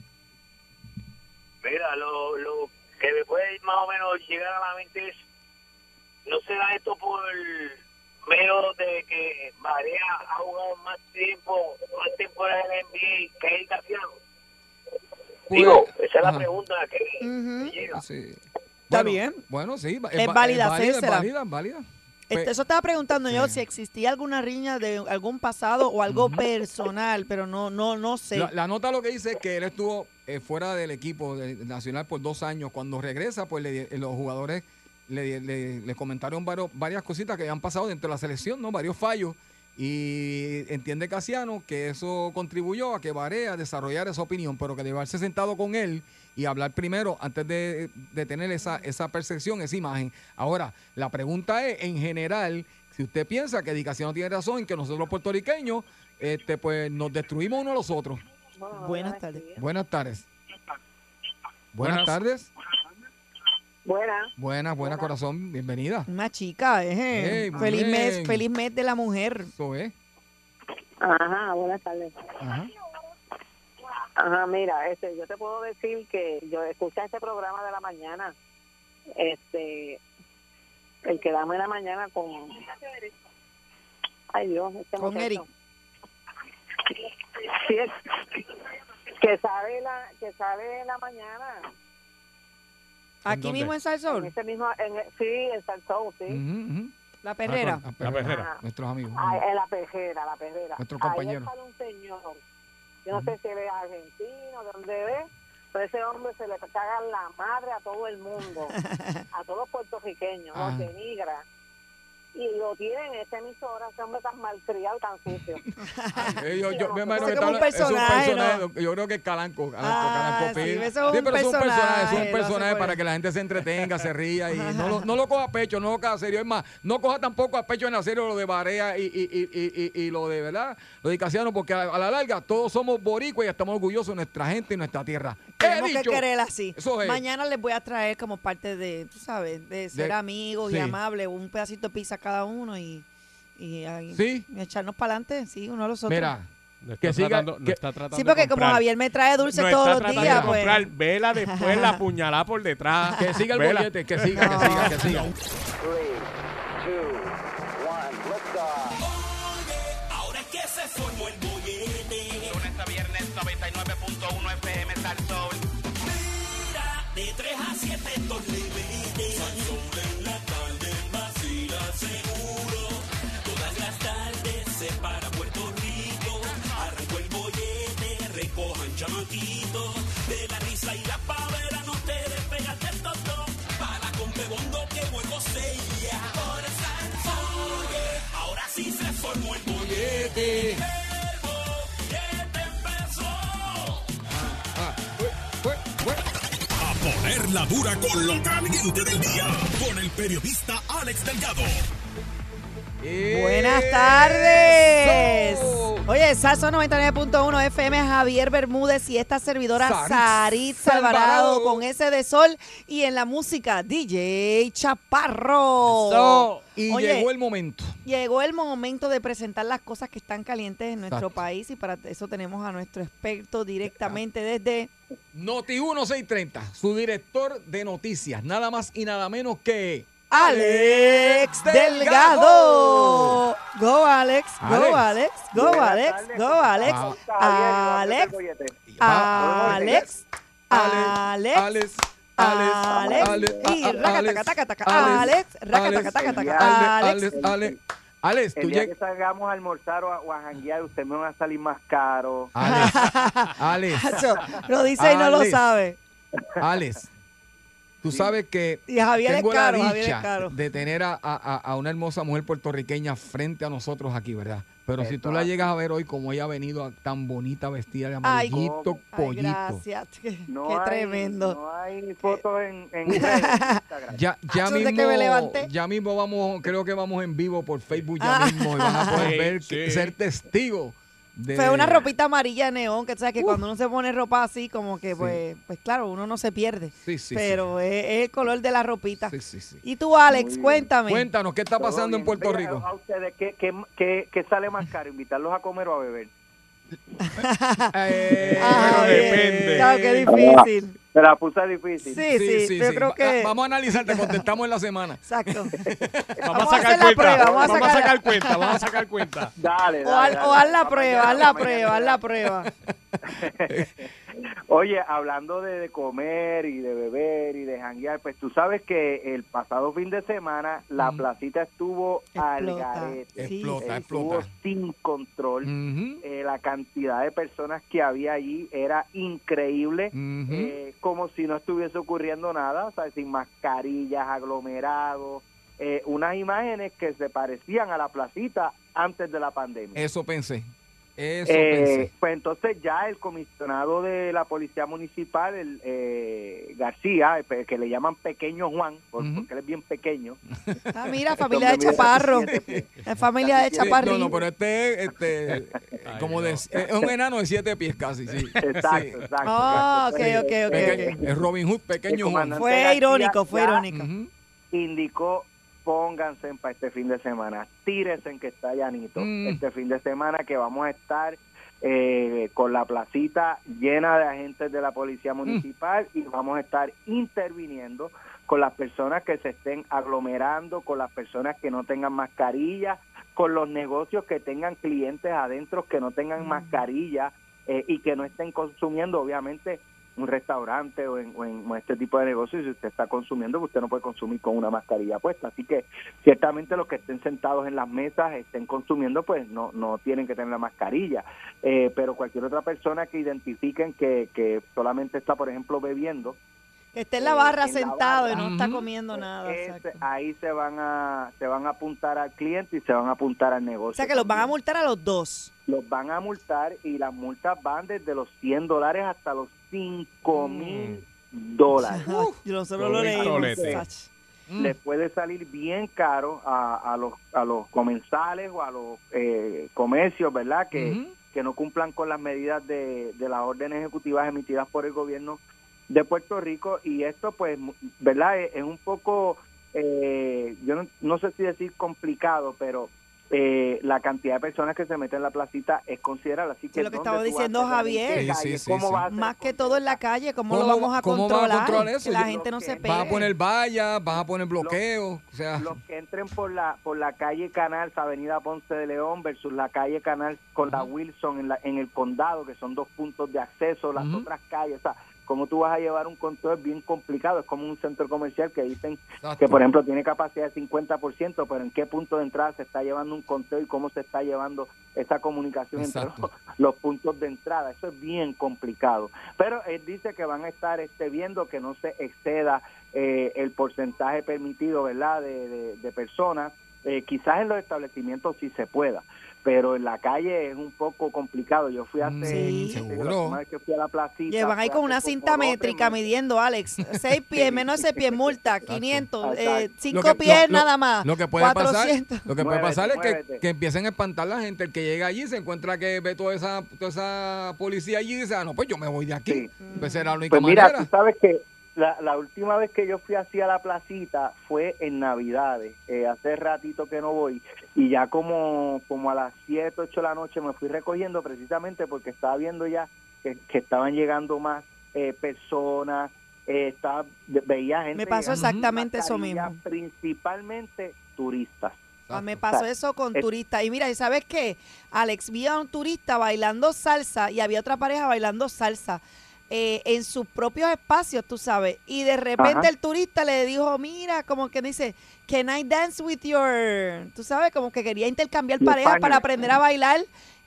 Mira, lo, lo que me puede más o menos llegar a la mente es no será esto por menos de que Barea ha jugado más tiempo, más temporadas en el N B A que Eddie Casiano. Digo, esa es la pregunta que uh-huh. llega. Sí. Está bueno, bien. Bueno, sí. Es, es válida, es válida, es válida, es válida. Este, eso estaba preguntando yo sí. si existía alguna riña de algún pasado o algo uh-huh. personal, pero no no no sé. La, la nota lo que dice es que él estuvo eh, fuera del equipo de, nacional por dos años. Cuando regresa, pues le, los jugadores... Le, le, le comentaron varios, varias cositas que han pasado dentro de la selección, ¿no? Varios fallos. Y entiende Casiano que eso contribuyó a que Barea desarrollara esa opinión, pero que de haberse sentado con él y hablar primero antes de, de tener esa, esa percepción, esa imagen. Ahora, la pregunta es, en general, si usted piensa que Eddie Casiano tiene razón, que nosotros los puertorriqueños este, pues, nos destruimos unos a los otros. Buenas tardes. Buenas tardes. Buenas tardes. Buenas. Buenas, buena corazón, bienvenida. Una chica, eh. Hey, feliz bien. mes, feliz mes de la mujer. Eso es. Ajá, buenas tardes. Ajá. Ajá, mira, este, yo te puedo decir que yo escuché este programa de la mañana, este, el que damos en la mañana con, ay Dios, este con Eric. Sí, que sabe la, que sabe en la mañana. ¿Aquí ¿en mismo en Salsoul? En ese mismo, en, sí, en Salsoul, sí. Uh-huh, uh-huh. La Perrera. La Perrera. La Perrera. Nuestros amigos. Ay, en la Perrera, la Perrera. Nuestros compañeros. Ahí está un señor, yo no uh-huh. sé si es argentino, de dónde ve, pero ese hombre se le caga la madre a todo el mundo, a todos los puertorriqueños, los denigra. Y lo tienen en esta emisora, ese hombre tan malcriado, tan sucio. yo, yo, me imagino que está, es un personaje, ¿no? Yo creo que es Calanco. Calanco, ah, Calanco sí, eso es sí, un pero personaje, es un personaje, es un personaje para que la gente se entretenga, se ría y no lo, no lo coja a pecho, no lo coja a serio. Es más, no coja tampoco a pecho en la serio lo de Barea y, y, y, y, y lo de, ¿verdad? Lo de Casiano, porque a, a la larga todos somos boricuas y estamos orgullosos de nuestra gente y nuestra tierra. Tenemos que quererla así. Eso es. Mañana les voy a traer como parte de, tú sabes, de ser de, amigos sí. y amables, un pedacito de pizza cada uno y, y, y, ¿sí? y echarnos para adelante, sí, uno a los otros. Mira, no está que tratando, siga, que, no está tratando sí, porque de como Javier me trae dulce no todos los días, de pues. Comprar, vela después la puñalada por detrás. Que siga el vela. Bollete, que siga, no. que siga, que siga. tres, dos, uno, lift off. Ahora es que se formó el bollete. Lunes a viernes noventa y nueve punto uno F M Salsoul. Mira, de tres a siete estos libres. Salsoul en la tarde. Seguro, todas las tardes se para Puerto Rico, arrancó el bollete, recojan chamaquitos, de la risa y la pavera no te despegas del toto, para con Bebondo que vuelvo sella, por Salsoul, ahora sí se formó el bollete, el bollete empezó, ah, ah, poner la dura con lo caliente del día, con el periodista Alex Delgado. Buenas tardes. Oye, Salsoul noventa y nueve punto uno F M, Javier Bermúdez y esta servidora Saritza Alvarado con ese de sol y en la música D J Chaparro. Eso. Y Oye, llegó el momento. Llegó el momento de presentar las cosas que están calientes en nuestro Exacto. país y para eso tenemos a nuestro experto directamente desde Noti uno seis treinta, su director de noticias, nada más y nada menos que Alex Delgado. Go Alex, go Alex, go Alex, go Alex, Alex, Alex, Alex, Alex, y Alex, Alex, Alex. Alex, el tú día lleg- que salgamos a almorzar o a, o a janguear, usted me va a salir más caro. Alex, Alex. Acho, lo dice Alex, y no lo sabe. Alex, tú sí. sabes que y Javier tengo es caro, la dicha Javier es caro. de tener a, a, a una hermosa mujer puertorriqueña frente a nosotros aquí, ¿verdad? Pero Esto. si tú la llegas a ver hoy como ella ha venido a, tan bonita, vestida de amarillito, ay, pollito. Ay, gracias. Qué, no qué hay, tremendo. No hay fotos en, en Instagram. Ya, ya, ah, mismo, que me ya mismo vamos, creo que vamos en vivo por Facebook ya ah. mismo y vas a poder sí, ver, sí. ser testigo. De... Fue una ropita amarilla neón, que tú sabes que uh. cuando uno se pone ropa así, como que sí. pues, pues claro, uno no se pierde. Sí, sí, pero sí. Es, es el color de la ropita. Sí, sí, sí. Y tú, Alex, cuéntame. Cuéntanos, ¿qué está pasando en Puerto Rico? A ustedes, ¿qué, qué, qué, qué sale más caro, invitarlos a comer o a beber? eh, ah, bueno, depende. Claro, qué difícil. Se la puse difícil. Sí, sí, sí, yo sí. creo que... Va, vamos a analizar, te contestamos en la semana. Exacto. Vamos a sacar cuenta. Prueba, vamos, vamos a sacar... a sacar cuenta, vamos a sacar cuenta. Dale, dale. O, al, dale, o haz la prueba, haz la prueba, haz la prueba. Oye, hablando de, de comer y de beber y de janguear, pues tú sabes que el pasado fin de semana la mm. placita estuvo explota. al garete. Sí. Explota, estuvo explota. sin control. Mm-hmm. Eh, la cantidad de personas que había allí era increíble. Mm-hmm. Eh, como si no estuviese ocurriendo nada, o sea, sin mascarillas, aglomerados, eh, unas imágenes que se parecían a la placita antes de la pandemia. Eso pensé, eso eh, pensé. Pues entonces ya el comisionado de la Policía Municipal, el eh, García, que le llaman Pequeño Juan, por, uh-huh. porque él es bien pequeño. Ah, mira, familia de Chaparro, la familia de Chaparrín. No, no, pero este, este Ay, como no. de, es un enano de siete pies casi, sí. Exacto, sí. exacto. Oh, exacto. Okay, okay, okay, okay. Es Robin Hood, Pequeño Juan. Fue García irónico, fue irónico. Uh-huh. Indicó, pónganse para este fin de semana, tírense que está llanito. Mm. Este fin de semana que vamos a estar eh, con la placita llena de agentes de la Policía Municipal mm. y vamos a estar interviniendo con las personas que se estén aglomerando, con las personas que no tengan mascarilla, con los negocios que tengan clientes adentro que no tengan mm. mascarilla eh, y que no estén consumiendo, obviamente, un restaurante o en, o en este tipo de negocios, si usted está consumiendo, usted no puede consumir con una mascarilla puesta. Así que ciertamente los que estén sentados en las mesas, estén consumiendo, pues no no tienen que tener la mascarilla. Eh, pero cualquier otra persona que identifiquen que, que solamente está, por ejemplo, bebiendo, que esté en la barra eh, en sentado la barra, y no uh-huh. está comiendo nada. Es, ahí se van a se van a apuntar al cliente y se van a apuntar al negocio. O sea que los van a multar a los dos. Los van a multar y las multas van desde los cien dólares hasta los cinco mil dólares. Uh, Yo no solo lo leí. Les puede salir bien caro a, a los a los comensales o a los eh, comercios, ¿verdad? Que, uh-huh. que no cumplan con las medidas de, de las órdenes ejecutivas emitidas por el gobierno de Puerto Rico, y esto pues, ¿verdad? Es, es un poco, eh, yo no, no sé si decir complicado, pero eh, la cantidad de personas que se meten en la placita es considerable. Así que es lo que estaba diciendo Javier, sí, sí, sí, sí. más que todo en la calle, ¿cómo, ¿Cómo lo vamos a controlar? Va a controlar eso? Que la gente no se pegue. Vas a poner vallas, vas a poner bloqueos. Los, o sea. los que entren por la por la calle Canal, Avenida Ponce de León versus la calle Canal con uh-huh. la Wilson en, la, en el condado, que son dos puntos de acceso, las uh-huh. otras calles, o sea, cómo tú vas a llevar un control es bien complicado. Es como un centro comercial que dicen Exacto. que, por ejemplo, tiene capacidad de cincuenta por ciento, pero en qué punto de entrada se está llevando un control y cómo se está llevando esa comunicación Exacto. entre los, los puntos de entrada. Eso es bien complicado. Pero él dice que van a estar este, viendo que no se exceda eh, el porcentaje permitido, ¿verdad?, de, de, de personas. Eh, quizás en los establecimientos sí se pueda, pero en la calle es un poco complicado. Yo fui hace sí, la que fui a la placita. Llevan ahí con una cinta métrica midiendo, Alex. seis pies, menos seis pies, multa, quinientos, eh, cinco pies lo, nada más. Lo que puede cuatrocientos. pasar, lo que muévete, puede pasar es que, que empiecen a espantar la gente. El que llega allí se encuentra que ve toda esa toda esa policía allí y dice, ah, no, pues yo me voy de aquí. Sí. Pues será la única pues mira, manera. Tú sabes que La, la última vez que yo fui así a la placita fue en Navidades, eh, hace ratito que no voy, y ya como como a las siete, ocho de la noche me fui recogiendo precisamente porque estaba viendo ya que, que estaban llegando más eh, personas, eh, estaba, veía gente. Me pasó exactamente eso mismo. Principalmente turistas. Ah, me pasó eso con turistas. Y mira, ¿y sabes qué? Alex, vi a un turista bailando salsa y había otra pareja bailando salsa. Eh, en sus propios espacios, tú sabes, y de repente Ajá. el turista le dijo, mira, como que dice, can I dance with your, tú sabes, como que quería intercambiar parejas para aprender a bailar,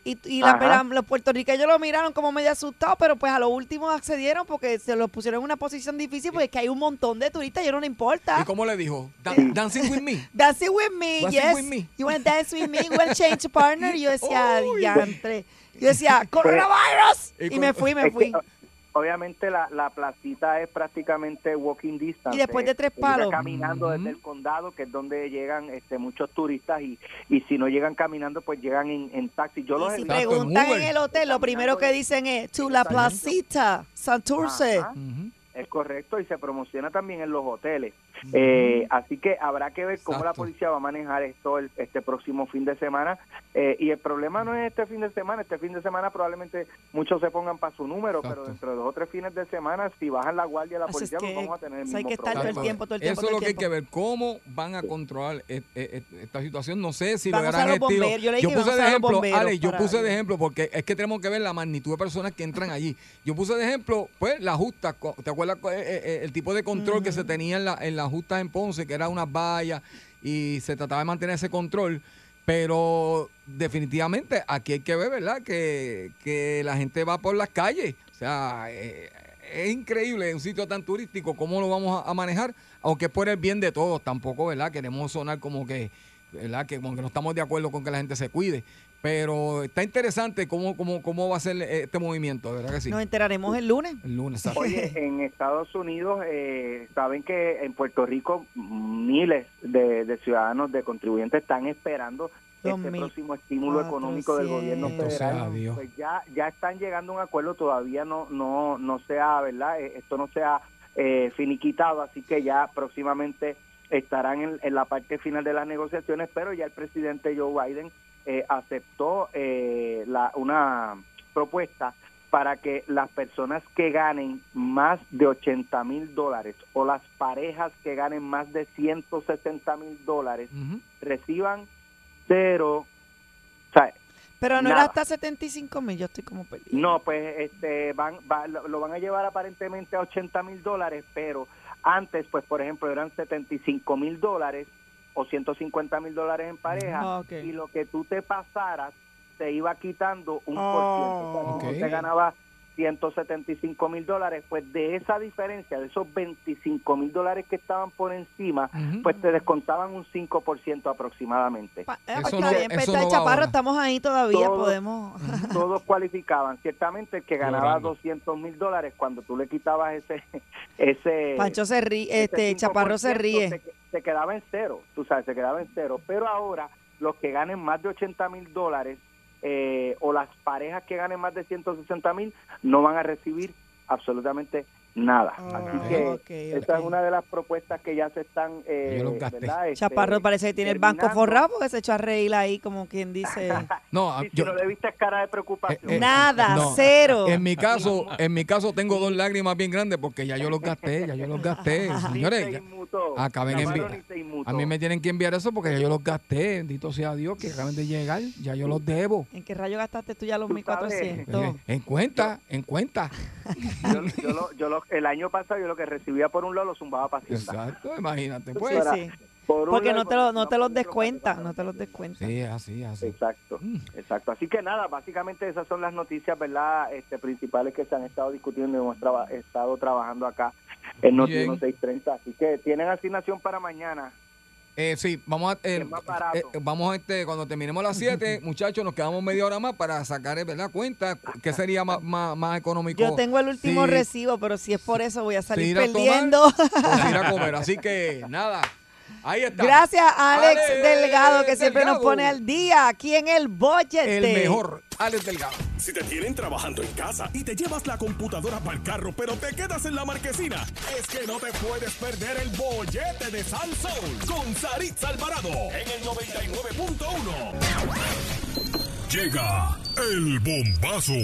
y, y la, la, los puertorriqueños lo miraron como medio asustado, pero pues a lo último accedieron porque se los pusieron en una posición difícil, porque es que hay un montón de turistas y no le importa. ¿Y cómo le dijo? Dan- dancing with me. Dancing with me, dancing yes. With me. You want to dance with me, you want to change partner, y yo decía, diantre, yo decía, coronavirus, y, y me fui, me fui. Obviamente la, la placita es prácticamente walking distance. Y después de tres palos. Caminando desde el condado, que es donde llegan este, muchos turistas, y, y si no llegan caminando, pues llegan en, en taxi. Yo los si preguntan en el hotel, lo primero que dicen es, to la placita, Santurce. Uh-huh. Es correcto, y se promociona también en los hoteles. Uh-huh. Eh, así que habrá que ver cómo Exacto. la policía va a manejar esto el, este próximo fin de semana. Eh, y el problema no es este fin de semana. Este fin de semana probablemente muchos se pongan para su número, Exacto. pero dentro de dos o tres fines de semana, si bajan la guardia la policía, pues vamos a tener el mismo hay que estar problema. Todo el tiempo, todo el tiempo, Eso todo el es lo tiempo. Que hay que ver, cómo van a controlar e, e, e, esta situación. No sé si vamos lo harán estilo. Yo, yo puse de ejemplo, Ale, yo puse de ejemplo, porque es que tenemos que ver la magnitud de personas que entran allí. Yo puse de ejemplo, pues, la justa. ¿Te acuerdas el tipo de control uh-huh. que se tenía en la en la justa en Ponce, que era unas vallas y se trataba de mantener ese control? Pero definitivamente aquí hay que ver, ¿verdad?, que, que la gente va por las calles. O sea, eh, es increíble un sitio tan turístico, ¿cómo lo vamos a, a manejar? Aunque es por el bien de todos, tampoco, ¿verdad?, queremos sonar como que, ¿verdad?, que como que no estamos de acuerdo con que la gente se cuide. Pero está interesante cómo, cómo, cómo va a ser este movimiento, ¿verdad que sí? Nos enteraremos el lunes. El lunes, ¿sabes? Oye, en Estados Unidos, eh, saben que en Puerto Rico miles de, de ciudadanos, de contribuyentes, están esperando este próximo estímulo económico del gobierno federal. Pues ya, ya están llegando a un acuerdo, todavía no, no, no sea, ¿verdad? Esto no sea eh, finiquitado, así que ya próximamente estarán en, en la parte final de las negociaciones, pero ya el presidente Joe Biden Eh, aceptó eh, la, una propuesta para que las personas que ganen más de ochenta mil dólares o las parejas que ganen más de ciento sesenta mil dólares uh-huh. reciban cero, o sea, Pero no nada. Era hasta setenta y cinco mil, yo estoy como perdido. No, pues este van va, lo van a llevar aparentemente a ochenta mil dólares, pero antes, pues por ejemplo, eran setenta y cinco mil dólares o ciento cincuenta mil dólares en pareja, okay. Y lo que tú te pasaras te iba quitando un oh, por ciento. O sea, okay. Te ganaba ciento setenta y cinco mil dólares, pues de esa diferencia, de esos veinticinco mil dólares que estaban por encima, uh-huh. pues te descontaban un cinco por ciento aproximadamente. Pa- eso no, bien, eso no Chaparro, estamos ahí todavía, todos, podemos... Todos cualificaban, ciertamente el que ganaba doscientos mil dólares, cuando tú le quitabas ese... ese Pancho se ríe, este Chaparro se ríe. Se, se quedaba en cero, tú sabes, se quedaba en cero, pero ahora los que ganen más de ochenta mil dólares, Eh, o las parejas que ganen más de ciento sesenta mil no van a recibir absolutamente nada. Oh, así que okay, okay. Esta es una de las propuestas que ya se están... Eh, este, Chaparro parece que tiene el banco forrado porque se echó a reír ahí, como quien dice... No, sí, yo, si no le viste cara de preocupación. Eh, eh, nada, no, cero. En mi caso en mi caso tengo dos lágrimas bien grandes porque ya yo los gasté, ya yo los gasté. Señores, ya, acaben envi- a mí me tienen que enviar eso porque ya yo los gasté, bendito sea Dios, que acaben de llegar, ya yo los debo. ¿En qué rayo gastaste tú ya los mil cuatrocientos? En cuenta, en cuenta. Yo, yo, lo, yo lo El año pasado yo lo que recibía por un lado lo zumbaba para cientos. Exacto, imagínate. Pues. Sí, sí. Por Porque no te, lo, no te los descuenta, no te los descuenta. Sí, así, así. Exacto, mm. exacto. Así que nada, básicamente esas son las noticias, ¿verdad? Este, principales que se han estado discutiendo y hemos traba, estado trabajando acá en Noticias seis treinta. Así que tienen asignación para mañana. Eh, sí, vamos a, eh, eh, vamos a este, cuando terminemos las siete, muchachos, nos quedamos media hora más para sacar, ¿verdad? Cuenta, ¿qué sería más, más, más económico? Yo tengo el último sí. recibo, pero si es por eso voy a salir perdiendo. Tomar, ir a comer, así que nada, ahí está. Gracias a Alex, Alex Delgado, que Delgado. siempre nos pone al día aquí en El Bollete. El mejor, Alex Delgado. Si te tienen trabajando en casa y te llevas la computadora para el carro, pero te quedas en la marquesina, es que no te puedes perder El Bollete de Salsoul con Saritza Alvarado en el noventa y nueve punto uno. Llega El Bombazo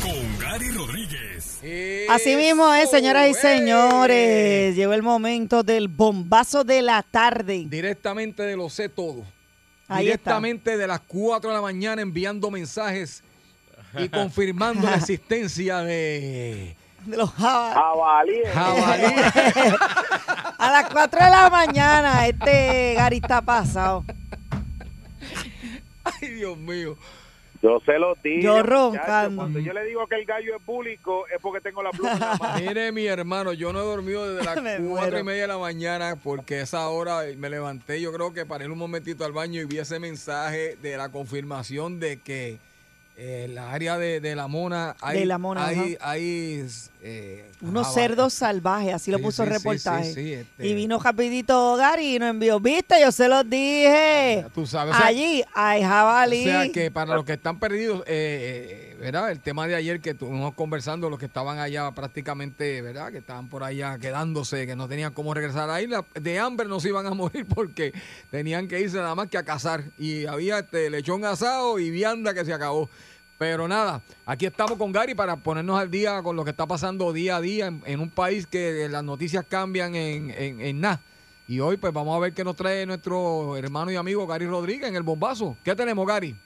con Gary Rodríguez. Así mismo es, señoras y señores. Llegó el momento del bombazo de la tarde. Directamente de Lo Sé Todo. Ahí Directamente está. de las cuatro de la mañana enviando mensajes y confirmando la existencia de... de los jabalíes. Jabalíes. A las cuatro de la mañana este Gary está pasado. Ay, Dios mío. Yo se los digo. Yo roncando. Cuando yo le digo que el gallo es público, es porque tengo la pluma en la mano. Mire, mi hermano, yo no he dormido desde las cuatro y media de la mañana porque a esa hora me levanté. Yo creo que paré un momentito al baño y vi ese mensaje de la confirmación de que eh, en la área de, de La Mona hay, de la Mona, hay, hay eh, unos ah, cerdos salvajes, así sí, lo puso sí, el reportaje. Sí, sí, sí, este... Y vino rapidito Gary y nos envió, viste, yo se los dije. Tú sabes, o sea, allí hay jabalí. O sea que para los que están perdidos, eh, eh, ¿verdad? El tema de ayer que estuvimos conversando, los que estaban allá prácticamente, ¿verdad? Que estaban por allá quedándose, que no tenían cómo regresar a la isla, de hambre no se iban a morir porque tenían que irse nada más que a cazar. Y había este lechón asado y vianda que se acabó. Pero nada, aquí estamos con Gary para ponernos al día con lo que está pasando día a día en, en un país que las noticias cambian en, en, en nada. Y hoy pues vamos a ver qué nos trae nuestro hermano y amigo Gary Rodríguez en El Bombazo. ¿Qué tenemos, Gary?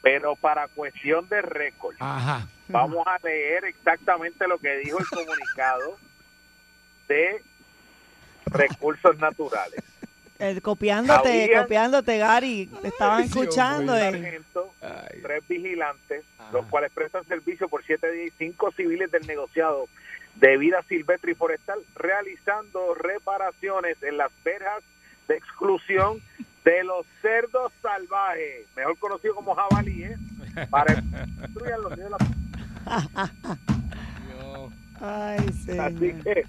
Pero para cuestión de récord, Ajá. vamos a leer exactamente lo que dijo el comunicado de Recursos Naturales. El, copiándote, Habían, copiándote, Gary. Te estaban ay, escuchando. Un sargento, eh. tres vigilantes, Ajá. los cuales prestan servicio por siete días y cinco civiles del negociado de vida silvestre y forestal, realizando reparaciones en las verjas de exclusión de los cerdos salvajes, mejor conocidos como jabalíes, ¿eh? para destruir los niños de la... Ay, Así que...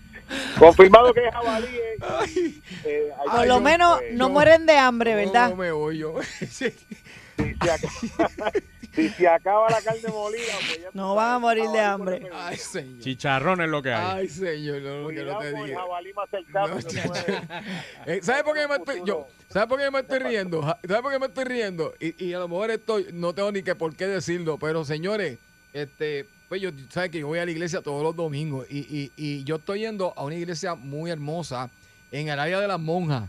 Confirmado que es jabalí. Eh, eh, a lo menos eh, no yo, mueren de hambre, ¿verdad? No me voy yo. Sí. Si, se acaba, si se acaba la carne molida, pues ya no van a morir de hambre. Ay, señor. Chicharrón es lo que hay. Ay, señor, no, que no te diga. No, no eh, ¿Sabes por qué me estoy yo? ¿Sabes por qué me estoy riendo? ¿Sabes por qué me estoy riendo? Y, y a lo mejor esto no tengo ni que por qué decirlo, pero señores, este pues yo, sabes que yo voy a la iglesia todos los domingos y, y, y yo estoy yendo a una iglesia muy hermosa en el área de las monjas.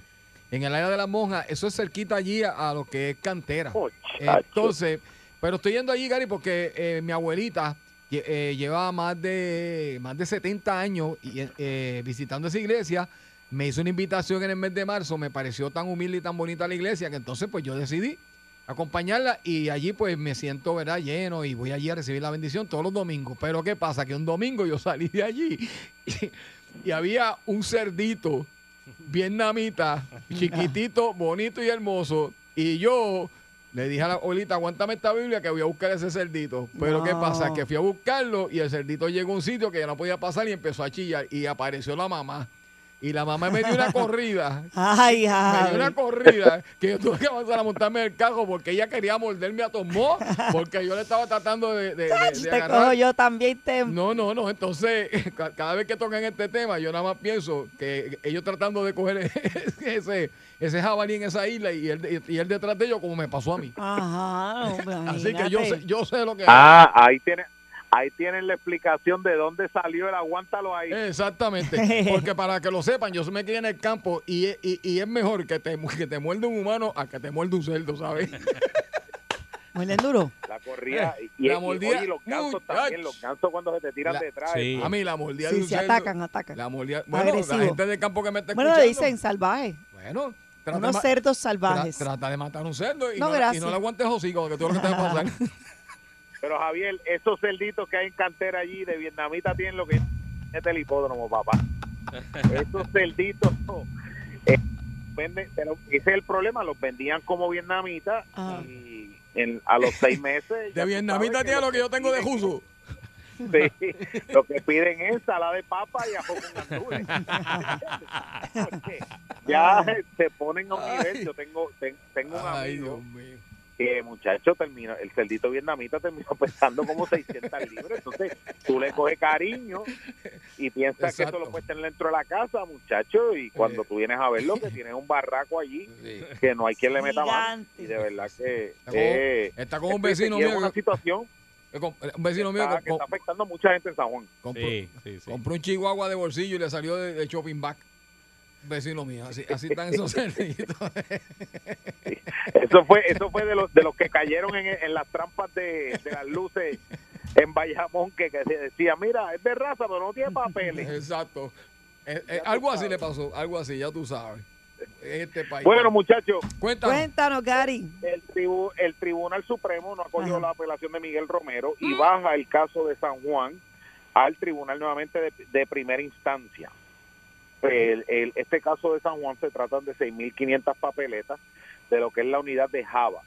En el área de las monjas, eso es cerquita allí a, a lo que es Cantera. Entonces, Pero estoy yendo allí, Gary, porque eh, mi abuelita eh, lleva más de, más de setenta años y, eh, visitando esa iglesia. Me hizo una invitación en el mes de marzo, me pareció tan humilde y tan bonita la iglesia que entonces pues yo decidí acompañarla y allí pues me siento, ¿verdad?, lleno y voy allí a recibir la bendición todos los domingos. Pero ¿qué pasa? Que un domingo yo salí de allí y, y había un cerdito vietnamita, chiquitito, bonito y hermoso, y yo le dije a la abuelita, aguántame esta Biblia que voy a buscar ese cerdito. Pero no. ¿Qué pasa? Que fui a buscarlo y el cerdito llegó a un sitio que ya no podía pasar y empezó a chillar y apareció la mamá. Y la mamá me dio una corrida. Ay, ay. Me dio una corrida que yo tuve que avanzar a montarme el carro porque ella quería morderme a tomó porque yo le estaba tratando de, de, de, de agarrar. Te cojo yo también. Te... No, no, no. Entonces, cada vez que tocan este tema, yo nada más pienso que ellos tratando de coger ese, ese jabalí en esa isla y él, y él detrás de ellos, como me pasó a mí. Ajá. Hombre, así que yo sé, yo sé lo que... Ah, es. Ahí tiene... Ahí tienen la explicación de dónde salió el aguántalo ahí. Exactamente, porque para que lo sepan, yo me quedé en el campo y, y, y es mejor que te, que te muerde un humano a que te muerde un cerdo, ¿sabes? ¿Muerde duro? La corrida y, la mordida, y, y los gansos también, los gansos cuando se te tiran la, detrás. Sí. A mí la mordida sí, de un se cerdo. atacan, atacan. La mordida, bueno, agresivo. La gente del campo que me está escuchando. Bueno, le dicen salvaje. Bueno. Trata Unos cerdos salvajes. Tra, trata de matar un cerdo y no, no, y no le aguantes hocico, porque todo lo que te va a pasar. Pero Javier, esos cerditos que hay en cantera allí de vietnamita tienen lo que es el hipódromo, papá. Esos cerditos, eh, venden, pero ese es el problema, los vendían como vietnamita ah. y en, a los seis meses... De vietnamita tiene lo que yo tengo de juso. Sí, lo que piden es salada de papa y ajo con gandules. Ya se ponen a un nivel, yo tengo, ten, tengo un amigo... Ay, Dios mío. Eh, muchacho, terminó, el cerdito vietnamita terminó pesando como seiscientos libras. Entonces, tú le coges cariño y piensas Exacto. que eso lo puedes tener dentro de la casa, muchacho. Y cuando eh. tú vienes a verlo, que tienes un barraco allí, sí. que no hay quien le meta más. Y de verdad que... Está con, eh, está con un vecino mío. Una situación que, con, un vecino que, mío que, que está afectando a mucha gente en San Juan. Compró, sí, sí, sí. compró un chihuahua de bolsillo y le salió de, de shopping bag. Vecino mío, así, así están esos cerditos. Sí, eso fue eso fue de los de los que cayeron en, en las trampas de, de las luces en Bayamón, que, que decía, mira, es de raza, pero no tiene papeles. Exacto. Eh, eh, algo así le pasó, algo así, ya tú sabes. Este país. Bueno, muchachos. Cuéntanos. Cuéntanos, Gary. El, tribu, el Tribunal Supremo no acogió Ajá. la apelación de Miguel Romero y mm. baja el caso de San Juan al tribunal nuevamente de, de primera instancia. El, el, este caso de San Juan se tratan de seis mil quinientas papeletas de lo que es la unidad de Java,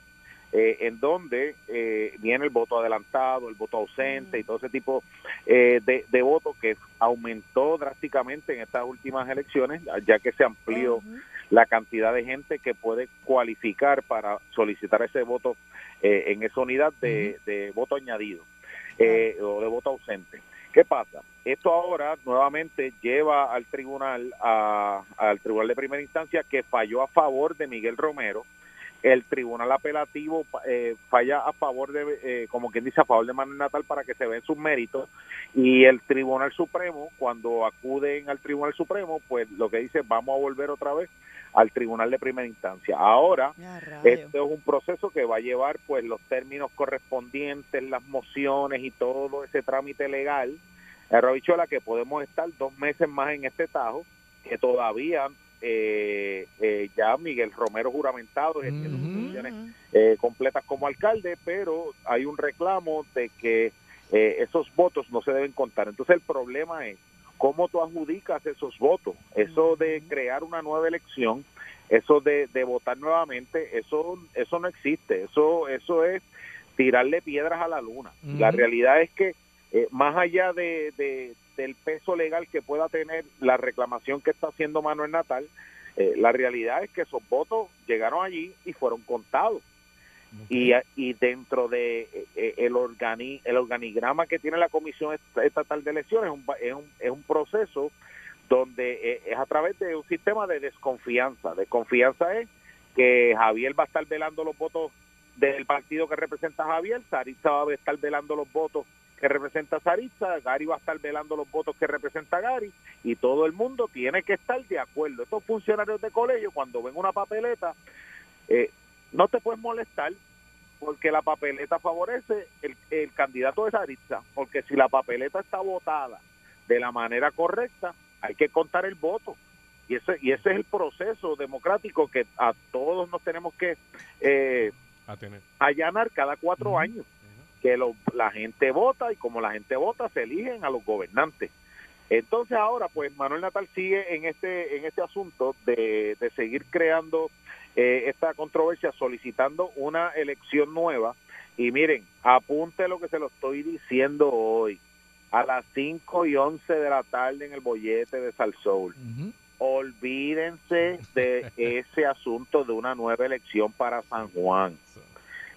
eh, en donde eh, viene el voto adelantado, el voto ausente y todo ese tipo eh, de, de voto que aumentó drásticamente en estas últimas elecciones, ya que se amplió uh-huh. la cantidad de gente que puede cualificar para solicitar ese voto eh, en esa unidad de, uh-huh. de voto añadido eh, uh-huh. o de voto ausente. ¿Qué pasa? Esto ahora nuevamente lleva al tribunal, a, al tribunal de primera instancia que falló a favor de Miguel Romero. El tribunal apelativo eh, falla a favor de, eh, como quien dice, a favor de Manuel Natal para que se vean sus méritos. Y el Tribunal Supremo, cuando acuden al Tribunal Supremo, pues lo que dice, vamos a volver otra vez al tribunal de primera instancia. Ahora, este es un proceso que va a llevar pues los términos correspondientes, las mociones y todo ese trámite legal, Robichola, que podemos estar dos meses más en este tajo, que todavía eh, eh, ya Miguel Romero juramentado tiene uh-huh, funciones uh-huh. eh, completas como alcalde, pero hay un reclamo de que eh, esos votos no se deben contar. Entonces el problema es cómo tú adjudicas esos votos, eso de crear una nueva elección, eso de, de votar nuevamente, eso eso no existe, eso eso es tirarle piedras a la luna. Uh-huh. La realidad es que eh, más allá de, de del peso legal que pueda tener la reclamación que está haciendo Manuel Natal, eh, la realidad es que esos votos llegaron allí y fueron contados. Okay. Y, y dentro de eh, el organi, el organigrama que tiene la Comisión Estatal de Elecciones es un, es un, es un proceso donde eh, es a través de un sistema de desconfianza. Desconfianza es que Javier va a estar velando los votos del partido que representa a Javier, Saritza va a estar velando los votos que representa a Saritza, Gary va a estar velando los votos que representa a Gary, y todo el mundo tiene que estar de acuerdo. Estos funcionarios de colegio, cuando ven una papeleta, eh, no te puedes molestar porque la papeleta favorece el, el candidato de Saritza, porque si la papeleta está votada de la manera correcta, hay que contar el voto. Y ese, y ese es el proceso democrático que a todos nos tenemos que eh, allanar cada cuatro uh-huh. años. Uh-huh. Que lo, la gente vota, y como la gente vota, se eligen a los gobernantes. Entonces ahora, pues, Manuel Natal sigue en este en este asunto de, de seguir creando eh, esta controversia, solicitando una elección nueva. Y miren, apunte lo que se lo estoy diciendo hoy. A las cinco y once de la tarde en el bollete de Salsoul. Uh-huh. Olvídense de ese asunto de una nueva elección para San Juan.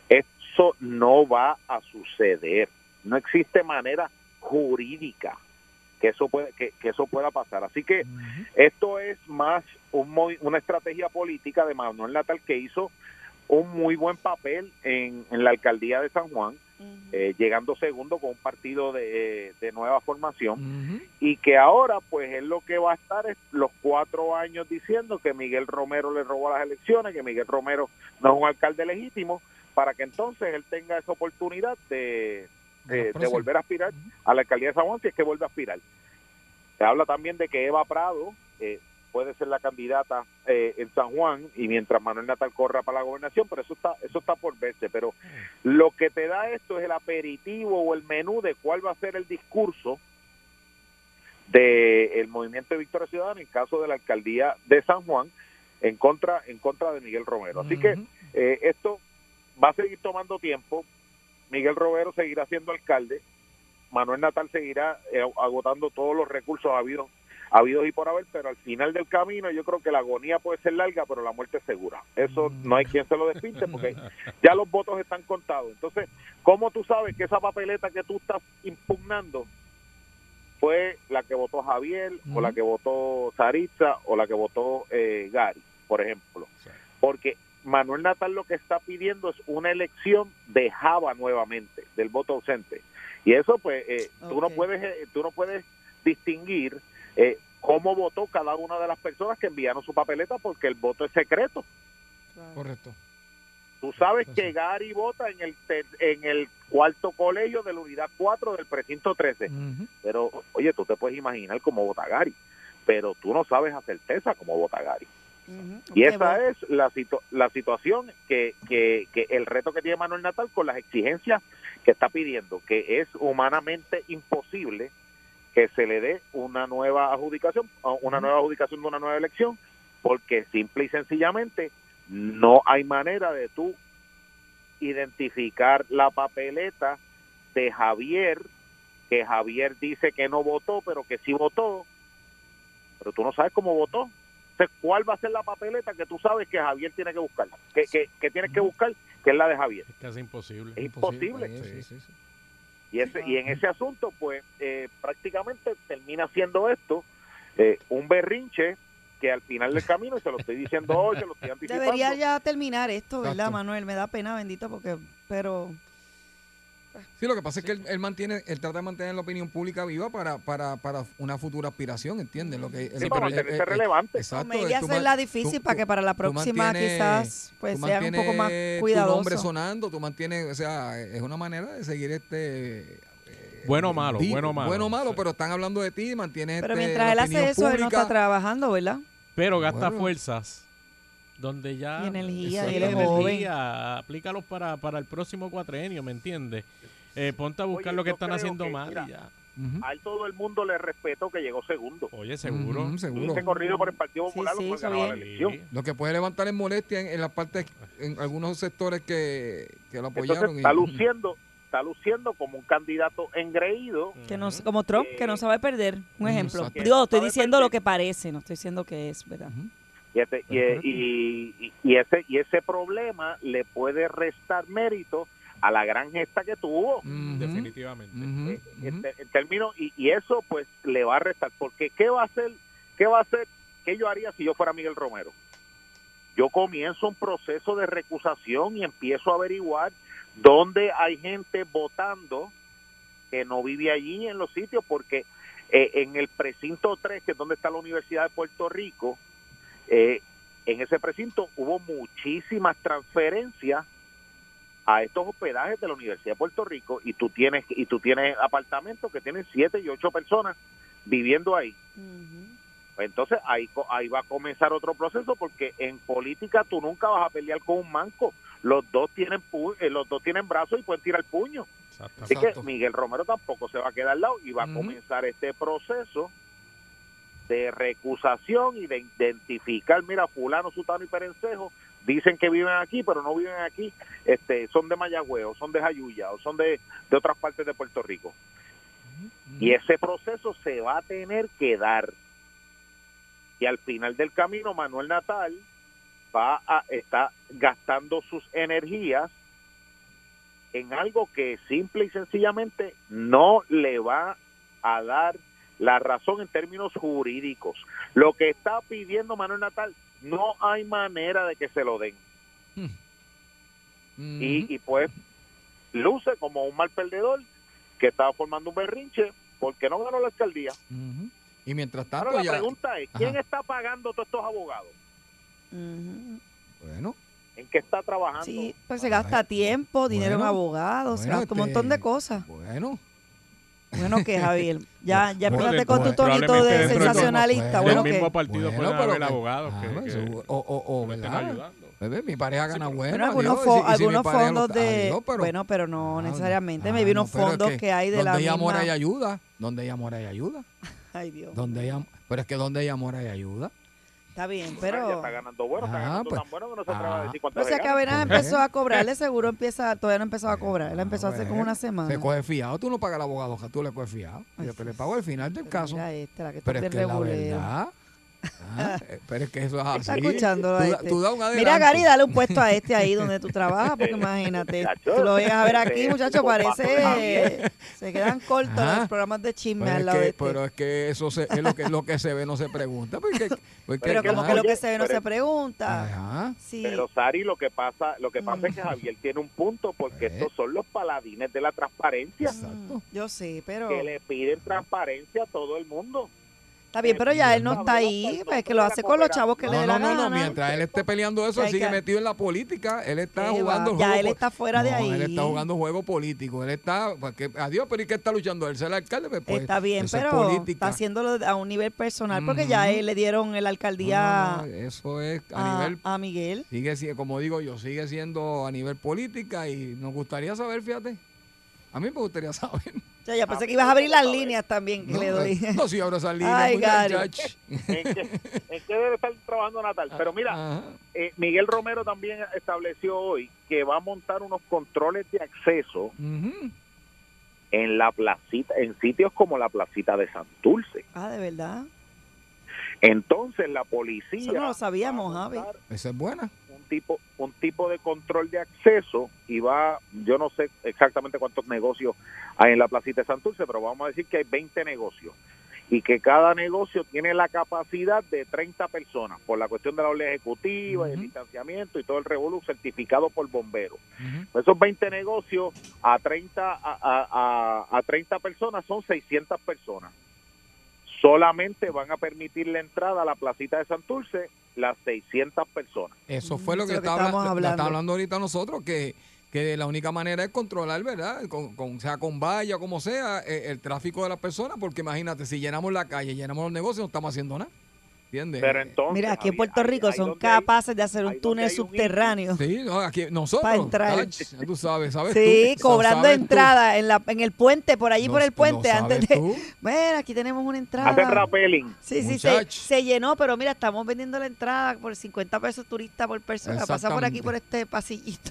Eso no va a suceder. No existe manera jurídica que eso pueda, que, que eso pueda pasar. Así que uh-huh. esto es más un, una estrategia política de Manuel Natal, que hizo un muy buen papel en, en la alcaldía de San Juan, uh-huh. eh, llegando segundo con un partido de, de nueva formación, uh-huh. y que ahora pues es lo que va a estar es los cuatro años diciendo que Miguel Romero le robó las elecciones, que Miguel Romero no es un alcalde legítimo, para que entonces él tenga esa oportunidad de, de, de volver a aspirar uh-huh. a la alcaldía de San Juan, si es que vuelve a aspirar. Se habla también de que Eva Prado eh, puede ser la candidata eh, en San Juan, y mientras Manuel Natal corra para la gobernación, pero eso está eso está por verse. Pero lo que te da esto es el aperitivo o el menú de cuál va a ser el discurso del movimiento de Victoria Ciudadana en caso de la alcaldía de San Juan en contra en contra de Miguel Romero. Así uh-huh. que eh, esto va a seguir tomando tiempo. Miguel Romero seguirá siendo alcalde, Manuel Natal seguirá eh, agotando todos los recursos habidos habido y por haber, pero al final del camino yo creo que la agonía puede ser larga, pero la muerte es segura. Eso no hay quien se lo despinte, porque ya los votos están contados. Entonces, ¿cómo tú sabes que esa papeleta que tú estás impugnando fue la que votó Javier, uh-huh. o la que votó Saritza, o la que votó eh, Gary, por ejemplo? Porque Manuel Natal lo que está pidiendo es una elección de Java nuevamente, del voto ausente. Y eso, pues, eh, okay. tú no puedes, eh, tú no puedes distinguir eh, cómo votó cada una de las personas que enviaron su papeleta, porque el voto es secreto. Claro. Correcto. Tú sabes Entonces, que Gary vota en el ter- en el cuarto colegio de la unidad cuatro del precinto trece. Uh-huh. Pero, oye, tú te puedes imaginar cómo vota Gary, pero tú no sabes a certeza cómo vota Gary. Uh-huh. Y okay, esa bueno. es la situ- la situación, que, que, que el reto que tiene Manuel Natal con las exigencias que está pidiendo, que es humanamente imposible que se le dé una nueva adjudicación, una nueva adjudicación de una nueva elección, porque simple y sencillamente no hay manera de tú identificar la papeleta de Javier, que Javier dice que no votó, pero que sí votó, pero tú no sabes cómo votó. Entonces, ¿cuál va a ser la papeleta que tú sabes que Javier tiene que buscar? Que, que, que tienes que buscar, que es la de Javier. Es casi imposible. Es imposible. imposible. Sí, sí, sí. Y, ese, y en ese asunto, pues, eh, prácticamente termina siendo esto eh, un berrinche que al final del camino, y se lo estoy diciendo hoy, se lo estoy anticipando. Debería ya terminar esto, ¿verdad, Exacto. Manuel? Me da pena, bendito, porque, pero... Sí, lo que pasa es que él, él mantiene, él trata de mantener la opinión pública viva para para, para una futura aspiración, ¿entiendes? Lo que, sí, el, para mantenerse el, relevante. Exacto. Me iría a hacerla difícil tú, para que para la próxima quizás pues sea un poco más cuidadoso. Tu nombre sonando, tú mantienes, o sea, es una manera de seguir este... Bueno o malo, tipo, bueno o malo. Bueno o malo, sí. Pero están hablando de ti, mantienes Pero este, mientras él hace eso, pública. Él no está trabajando, ¿verdad? Pero gasta bueno. fuerzas. Donde ya... Y energía, y eres joven. Aplícalos para, para el próximo cuatrenio, ¿me entiendes? Eh, ponte a buscar Oye, lo que están haciendo que, mal mira, y ya. Uh-huh. A él todo el mundo le respeto que llegó segundo. Oye, seguro. Uh-huh, seguro. Este corrido por el Partido Popular sí, sí, lo puede ganar la elección. Lo que puede levantar es molestia en, en las partes, en algunos sectores que, que lo apoyaron. Entonces, está y, luciendo... está luciendo como un candidato engreído. Que no, como Trump, eh, que no sabe perder. Un ejemplo. Digo, estoy diciendo perder. Lo que parece, no estoy diciendo que es, ¿verdad? Uh-huh. Y, este, y, y, y, ese, y ese problema le puede restar mérito a la gran gesta que tuvo. Uh-huh. Definitivamente. Uh-huh. Eh, en, en términos, y, y eso pues le va a restar, porque ¿qué va a hacer? ¿Qué va a hacer? ¿Qué yo haría si yo fuera Miguel Romero? Yo comienzo un proceso de recusación y empiezo a averiguar donde hay gente votando que no vive allí en los sitios, porque eh, en el precinto tres, que es donde está la Universidad de Puerto Rico, eh, en ese precinto hubo muchísimas transferencias a estos hospedajes de la Universidad de Puerto Rico y tú tienes y tú tienes apartamentos que tienen siete y ocho personas viviendo ahí. Uh-huh. Entonces ahí, ahí va a comenzar otro proceso, porque en política tú nunca vas a pelear con un manco. Los dos tienen pu- eh, los dos tienen brazos y pueden tirar puño. Exacto, Así exacto. que Miguel Romero tampoco se va a quedar al lado y va uh-huh. a comenzar este proceso de recusación y de identificar, mira, fulano, sutano y perencejo dicen que viven aquí, pero no viven aquí, este, son de Mayagüez, o son de Jayuya, o son de, de otras partes de Puerto Rico. Uh-huh. Y ese proceso se va a tener que dar. Y al final del camino, Manuel Natal va a está gastando sus energías en algo que simple y sencillamente no le va a dar la razón en términos jurídicos. Lo que está pidiendo Manuel Natal, no hay manera de que se lo den. Mm. Mm-hmm. Y, y pues luce como un mal perdedor que estaba formando un berrinche porque no ganó la alcaldía. Mm-hmm. Y mientras tanto, ahora la ya... pregunta es, ¿quién Ajá. está pagando todos estos abogados? Uh-huh. Bueno. ¿En qué está trabajando? Sí, pues se gasta Ay, tiempo, dinero bueno, en abogados, bueno, se gasta un este... montón de cosas. Bueno. Bueno, que Javier, ya, ya bueno, empezaste con tu tonito de sensacionalista. Bueno, el mismo partido bueno, puede haber abogados ah, que, que o, o, o, ¿verdad? Bebé, mi pareja gana sí, bueno. Algunos, adiós, fo- si, algunos si fondos lo, de... Adiós, pero, bueno, pero no necesariamente. Ah, me vi unos no, fondos es que, que hay de la misma... Donde hay amor hay ayuda. Donde hay amor hay ayuda. Ay, Dios. Donde hay am- pero es que donde hay amor hay ayuda. Está bien, pero... Ay, está ganando bueno, está ah, ganando pues, tan bueno que no se atreva ah, a decir cuánto O sea que Avena empezó a cobrarle, seguro empieza, todavía no empezó a cobrar, él empezó hace como una semana. Se coge fiado, tú no pagas al abogado, tú le coges fiado. Yo te le pago al final del pero caso. Mira esta, la que pero es que regulero. La verdad... Ah, pero es que eso es así. Está escuchándolo a este. Tú, tú da un adelanto. Mira, Gary, dale un puesto a este ahí donde tú trabajas, porque imagínate, tú lo llegas a ver aquí, muchachos, parece se quedan cortos Ajá. los programas de chisme pero al lado que, de este. Pero es que eso se, es lo que lo que se ve no se pregunta, porque, porque pero como ah, que lo que se ve no pero, se pregunta. Ajá. Sí. Pero Sari, lo que pasa, lo que pasa mm. es que Javier tiene un punto, porque estos son los paladines de la transparencia. Exacto. Yo sé, pero que le piden transparencia a todo el mundo. Está bien, pero ya él no está ahí, pues que lo hace con los chavos que no, le dé la no, no, gana. No, mientras él esté peleando eso, él sigue metido en la política, él está jugando el juego. Ya él está fuera no, de ahí. Él está jugando juego político, él está, porque, adiós, pero ¿y qué está luchando? Él será el alcalde, pues, está bien, pero es está haciéndolo a un nivel personal, porque uh-huh. ya él le dieron la alcaldía no, no, eso es a, a nivel a Miguel. Sigue, como digo yo, sigue siendo a nivel política y nos gustaría saber, fíjate, a mí me gustaría saber. Ya, ya pensé que ibas a abrir las líneas también que no, le doy. No, sí, abro esas líneas. Ay, Gary. ¿En qué debe estar trabajando Natal? Pero mira, eh, Miguel Romero también estableció hoy que va a montar unos controles de acceso uh-huh. en la placita, en sitios como la Placita de Santurce. Ah, ¿de verdad? Entonces la policía... Eso no lo sabíamos, Javi. Esa es buena. Un tipo, un tipo de control de acceso y va, yo no sé exactamente cuántos negocios hay en la Placita de Santurce, pero vamos a decir que hay veinte negocios y que cada negocio tiene la capacidad de treinta personas por la cuestión de la orden ejecutiva uh-huh. y el distanciamiento y todo el revolú certificado por bomberos. Uh-huh. Esos veinte negocios a treinta, a, a, a, a treinta personas son seiscientas personas. Solamente van a permitir la entrada a la Placita de Santurce las seiscientas personas. Eso fue lo que, que estábamos hablando. hablando ahorita nosotros, que, que la única manera es controlar, ¿verdad? Con, con, sea con valla, como sea, el, el tráfico de las personas, porque imagínate, si llenamos la calle, llenamos los negocios, no estamos haciendo nada. ¿Entiendes? Pero entonces, mira, aquí en Puerto Rico hay, hay, son capaces hay, de hacer un túnel subterráneo. Sí, no, aquí nosotros. Para entrar. Tú sabes, sabes sí, tú, cobrando sabes entrada tú. en la en el puente, por allí no, por el puente. No antes de, bueno, aquí tenemos una entrada. Hace rappelling. Sí, sí, se, se llenó, pero mira, estamos vendiendo la entrada por cincuenta pesos turista por persona. Pasa por aquí, por este pasillito.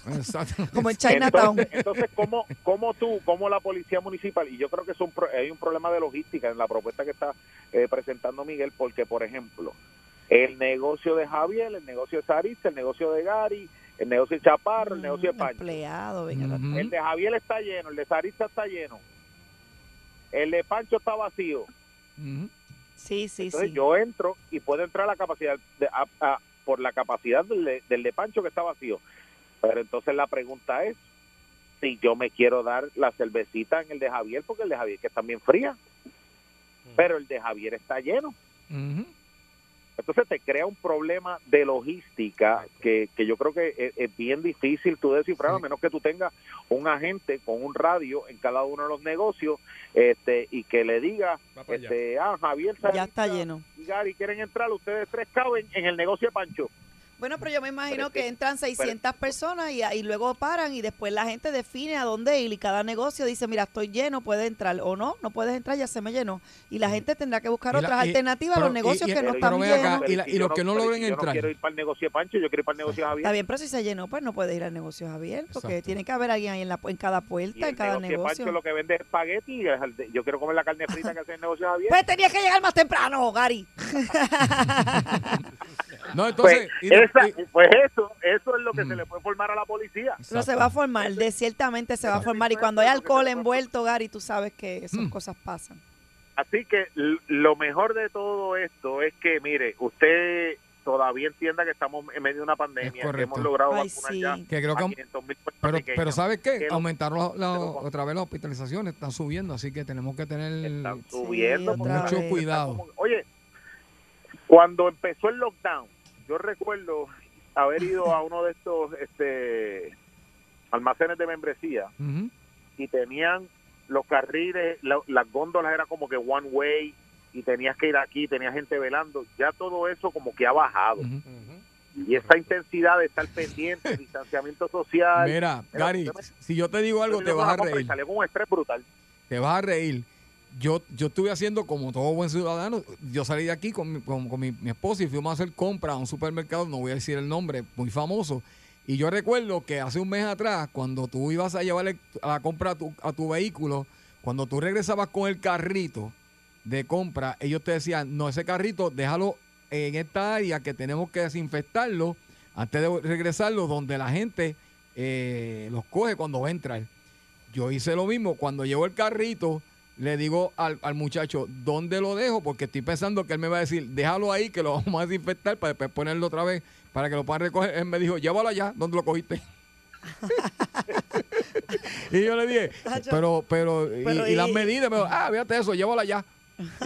Como en Chinatown. Entonces, entonces ¿cómo, cómo tú, cómo la policía municipal? Y yo creo que es un, hay un problema de logística en la propuesta que está eh, presentando Miguel, porque, por ejemplo, el negocio de Javier, el negocio de Sarita, el negocio de Gary, el negocio de Chaparro, el mm, negocio de Pancho. Empleado, venga, uh-huh. El de Javier está lleno, el de Sarita está lleno, el de Pancho está vacío. Uh-huh. Sí, sí, Entonces sí. yo entro y puedo entrar a la capacidad de, a, a, por la capacidad del de, del de Pancho que está vacío. Pero entonces la pregunta es si yo me quiero dar la cervecita en el de Javier, porque el de Javier que está bien fría, uh-huh. pero el de Javier está lleno. Uh-huh. Entonces te crea un problema de logística que, que yo creo que es, es bien difícil tú descifrar, sí, a menos que tú tengas un agente con un radio en cada uno de los negocios este y que le diga, este, ah, Javier, Salita, ya está lleno. Y Gary, ¿quieren entrar? Ustedes tres caben en el negocio de Pancho. Bueno, pero yo me imagino que entran seiscientas personas y, y luego paran y después la gente define a dónde ir y cada negocio dice, mira, estoy lleno, puede entrar o no, no puedes entrar, ya se me llenó. Y la gente tendrá que buscar otras alternativas a los negocios que no están llenos. Y los que no logren entrar. Yo no quiero ir para el negocio de Pancho, yo quiero ir para el negocio de Javier. Está bien, pero si se llenó, pues no puede ir al negocio de Javier, porque tiene que haber alguien ahí en, la, en cada puerta, en cada negocio. El negocio de Pancho lo que vende es espagueti y yo quiero comer la carne frita que hace el negocio de Javier. Pues tenías que llegar más temprano, Gary. No, entonces... Pues, y, esa, y, pues eso, eso es lo que mm. se le puede formar a la policía. Exacto. No se va a formar, de, ciertamente se va a formar. Y cuando hay alcohol envuelto, Gary, tú sabes que esas mm. cosas pasan. Así que lo mejor de todo esto es que, mire, usted todavía entienda que estamos en medio de una pandemia, que hemos logrado Ay, vacunar sí. ya que creo que a quinientos mil pero, pero ¿sabes qué? Que aumentaron la, la, otra vez las hospitalizaciones, están subiendo, así que tenemos que tener están subiendo, sí, mucho vez. cuidado. Como, oye, cuando empezó el lockdown, yo recuerdo haber ido a uno de estos este, almacenes de membresía uh-huh. y tenían los carriles, la, las góndolas era como que one way y tenías que ir aquí, tenía gente velando. Ya todo eso como que ha bajado. Uh-huh. Y esa intensidad de estar pendiente, distanciamiento social. Mira, era, Gary, me, si yo te digo algo te vas a reír. Salió con un estrés brutal. Te vas a reír. Yo yo estuve haciendo, como todo buen ciudadano, yo salí de aquí con mi, con, con mi, mi esposa y fuimos a hacer compras a un supermercado, no voy a decir el nombre, muy famoso. Y yo recuerdo que hace un mes atrás, cuando tú ibas a llevar a la compra a tu, a tu vehículo, cuando tú regresabas con el carrito de compra, ellos te decían, no, ese carrito déjalo en esta área que tenemos que desinfectarlo antes de regresarlo, donde la gente eh, los coge cuando va a entrar. Yo hice lo mismo, cuando llevo el carrito... Le digo al, al muchacho, ¿dónde lo dejo? Porque estoy pensando que él me va a decir, déjalo ahí que lo vamos a desinfectar para después ponerlo otra vez, para que lo puedan recoger. Él me dijo, llévalo allá, ¿dónde lo cogiste? Y yo le dije, pero, pero, pero y, y, y las medidas, me dijo, ah, fíjate eso, llévalo allá.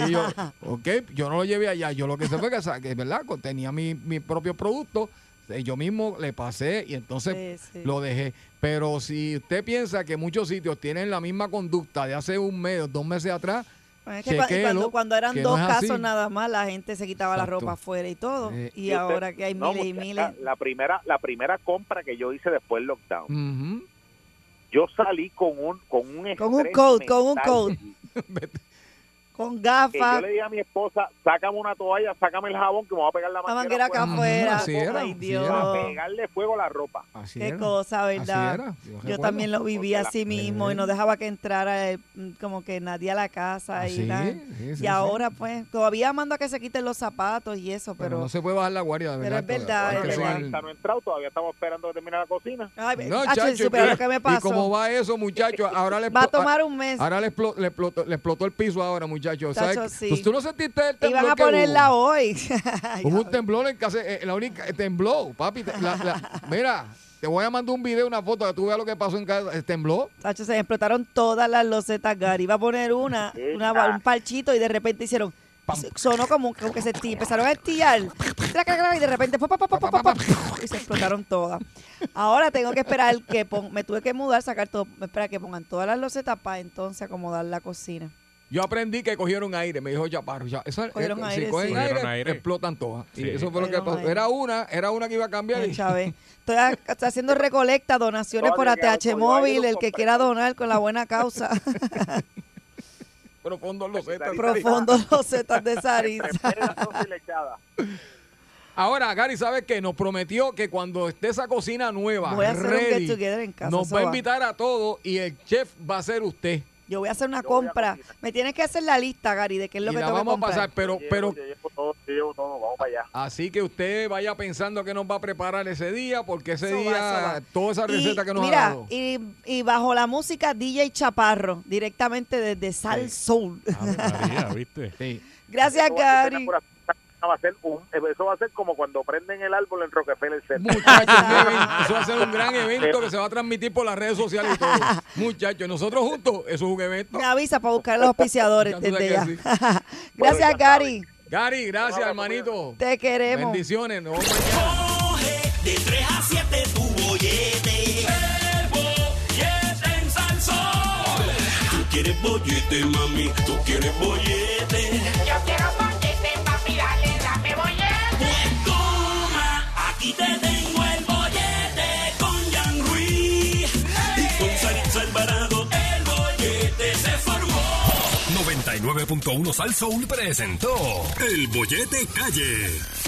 Y yo, ok, yo no lo llevé allá. Yo lo que hice fue que, que ¿verdad? Tenía mi, mi propio producto, yo mismo le pasé y entonces sí, sí. lo dejé. Pero si usted piensa que muchos sitios tienen la misma conducta de hace un mes, dos meses atrás, pues es que chequelo, cuando, cuando eran que dos no casos así. Nada más, la gente se quitaba Exacto. la ropa afuera y todo. Eh, y, y usted, ahora que hay no, miles y miles. La, la primera la primera compra que yo hice después del lockdown, uh-huh. yo salí con un con un con un coat, mental. con un coat. Con gafas. Yo le dije a mi esposa, sácame una toalla, sácame el jabón que me va a pegar la manguera acá afuera. Así era, Ay, Dios. Así era. Pegarle fuego a la ropa. Así Qué era. cosa, ¿verdad? Yo, yo también lo viví así mismo y no dejaba que entrara el, como que nadie a la casa. Así, y tal. Sí, sí, y ahora sí. pues, todavía mando a que se quiten los zapatos y eso. Pero, pero no se puede bajar la guardia, de verdad. Pero es verdad. Todavía, es verdad. Está no entrado, todavía estamos esperando que termine la cocina. Ay, no, chacho, pero lo que me pasó. Y como va eso, muchachos, ahora le va a tomar un mes. Ahora le explotó el piso ahora, muchachos. Chacho, ¿sabes? Sí. ¿Tú no sentiste el temblor? Iban a ponerla hubo? hoy. Hubo un temblor en casa, eh, la única, eh, tembló, papi. Te, la, la, mira, te voy a mandar un video, una foto, que tú veas lo que pasó en casa, eh, tembló. Chacho, se explotaron todas las losetas, Gary. Iba a poner una, una un parchito y de repente hicieron, Pam. sonó como, como que se estir, empezaron a estillar. Y de repente, pop, pop, pop, pop, pop, y se explotaron todas. Ahora tengo que esperar que pon, me tuve que mudar, sacar todo, espera que pongan todas las losetas para entonces acomodar la cocina. Yo aprendí que cogieron aire, me dijo Chaparro. Ya, esa, cogieron es, aire, si cogen sí. aire, cogieron aire, explotan todas. Sí. Y eso fue cogieron lo que pasó. Aire. Era una, era una que iba a cambiar. Ay, y... Chávez. Estoy, a, estoy haciendo recolecta, donaciones por A T H Móvil, el que quiera donar con la buena causa. Profundos los zetas. Profundos los zetas de Sarisa. Ahora, Gary, ¿sabes qué? Nos prometió que cuando esté esa cocina nueva, ready, en casa, nos va a invitar a todos y el chef va a ser usted. Yo voy a hacer una yo compra. Me tienes que hacer la lista, Gary, de qué es lo y que tengo que comprar. vamos a pasar, pero... pero yo llevo, yo llevo todo, yo llevo todo, vamos para allá. Así que usted vaya pensando que nos va a preparar ese día, porque ese eso día, va, va. toda esa receta y, que nos mira, ha dado. Y, y bajo la música D J Chaparro, directamente desde Salsoul. Sí. María, ¿viste? Sí. Gracias, Gary. Va a ser un, eso va a ser como cuando prenden el árbol en Rockefeller Center. Muchachos, eso va a ser un gran evento que se va a transmitir por las redes sociales y todo. Muchachos, nosotros juntos, eso es un evento. Me avisa para buscar a los auspiciadores desde ya. Sí. Gracias, bueno, Gary. Saben. Gary, gracias, wow, hermanito. Te queremos. Bendiciones. Nos vemos mañana. Coge de tres a siete tu bollete. El bollete en Salsoul. Tú quieres bollete, mami. Tú quieres bollete. Yo quiero bollete, papi. Dale, dame bollete. Pues toma, aquí te tengo el bollete con Jan Ruiz. ¡Hey! Y con Saritza Alvarado. El bollete se formó. noventa y nueve punto uno Salsoul presentó El Bollete Calle.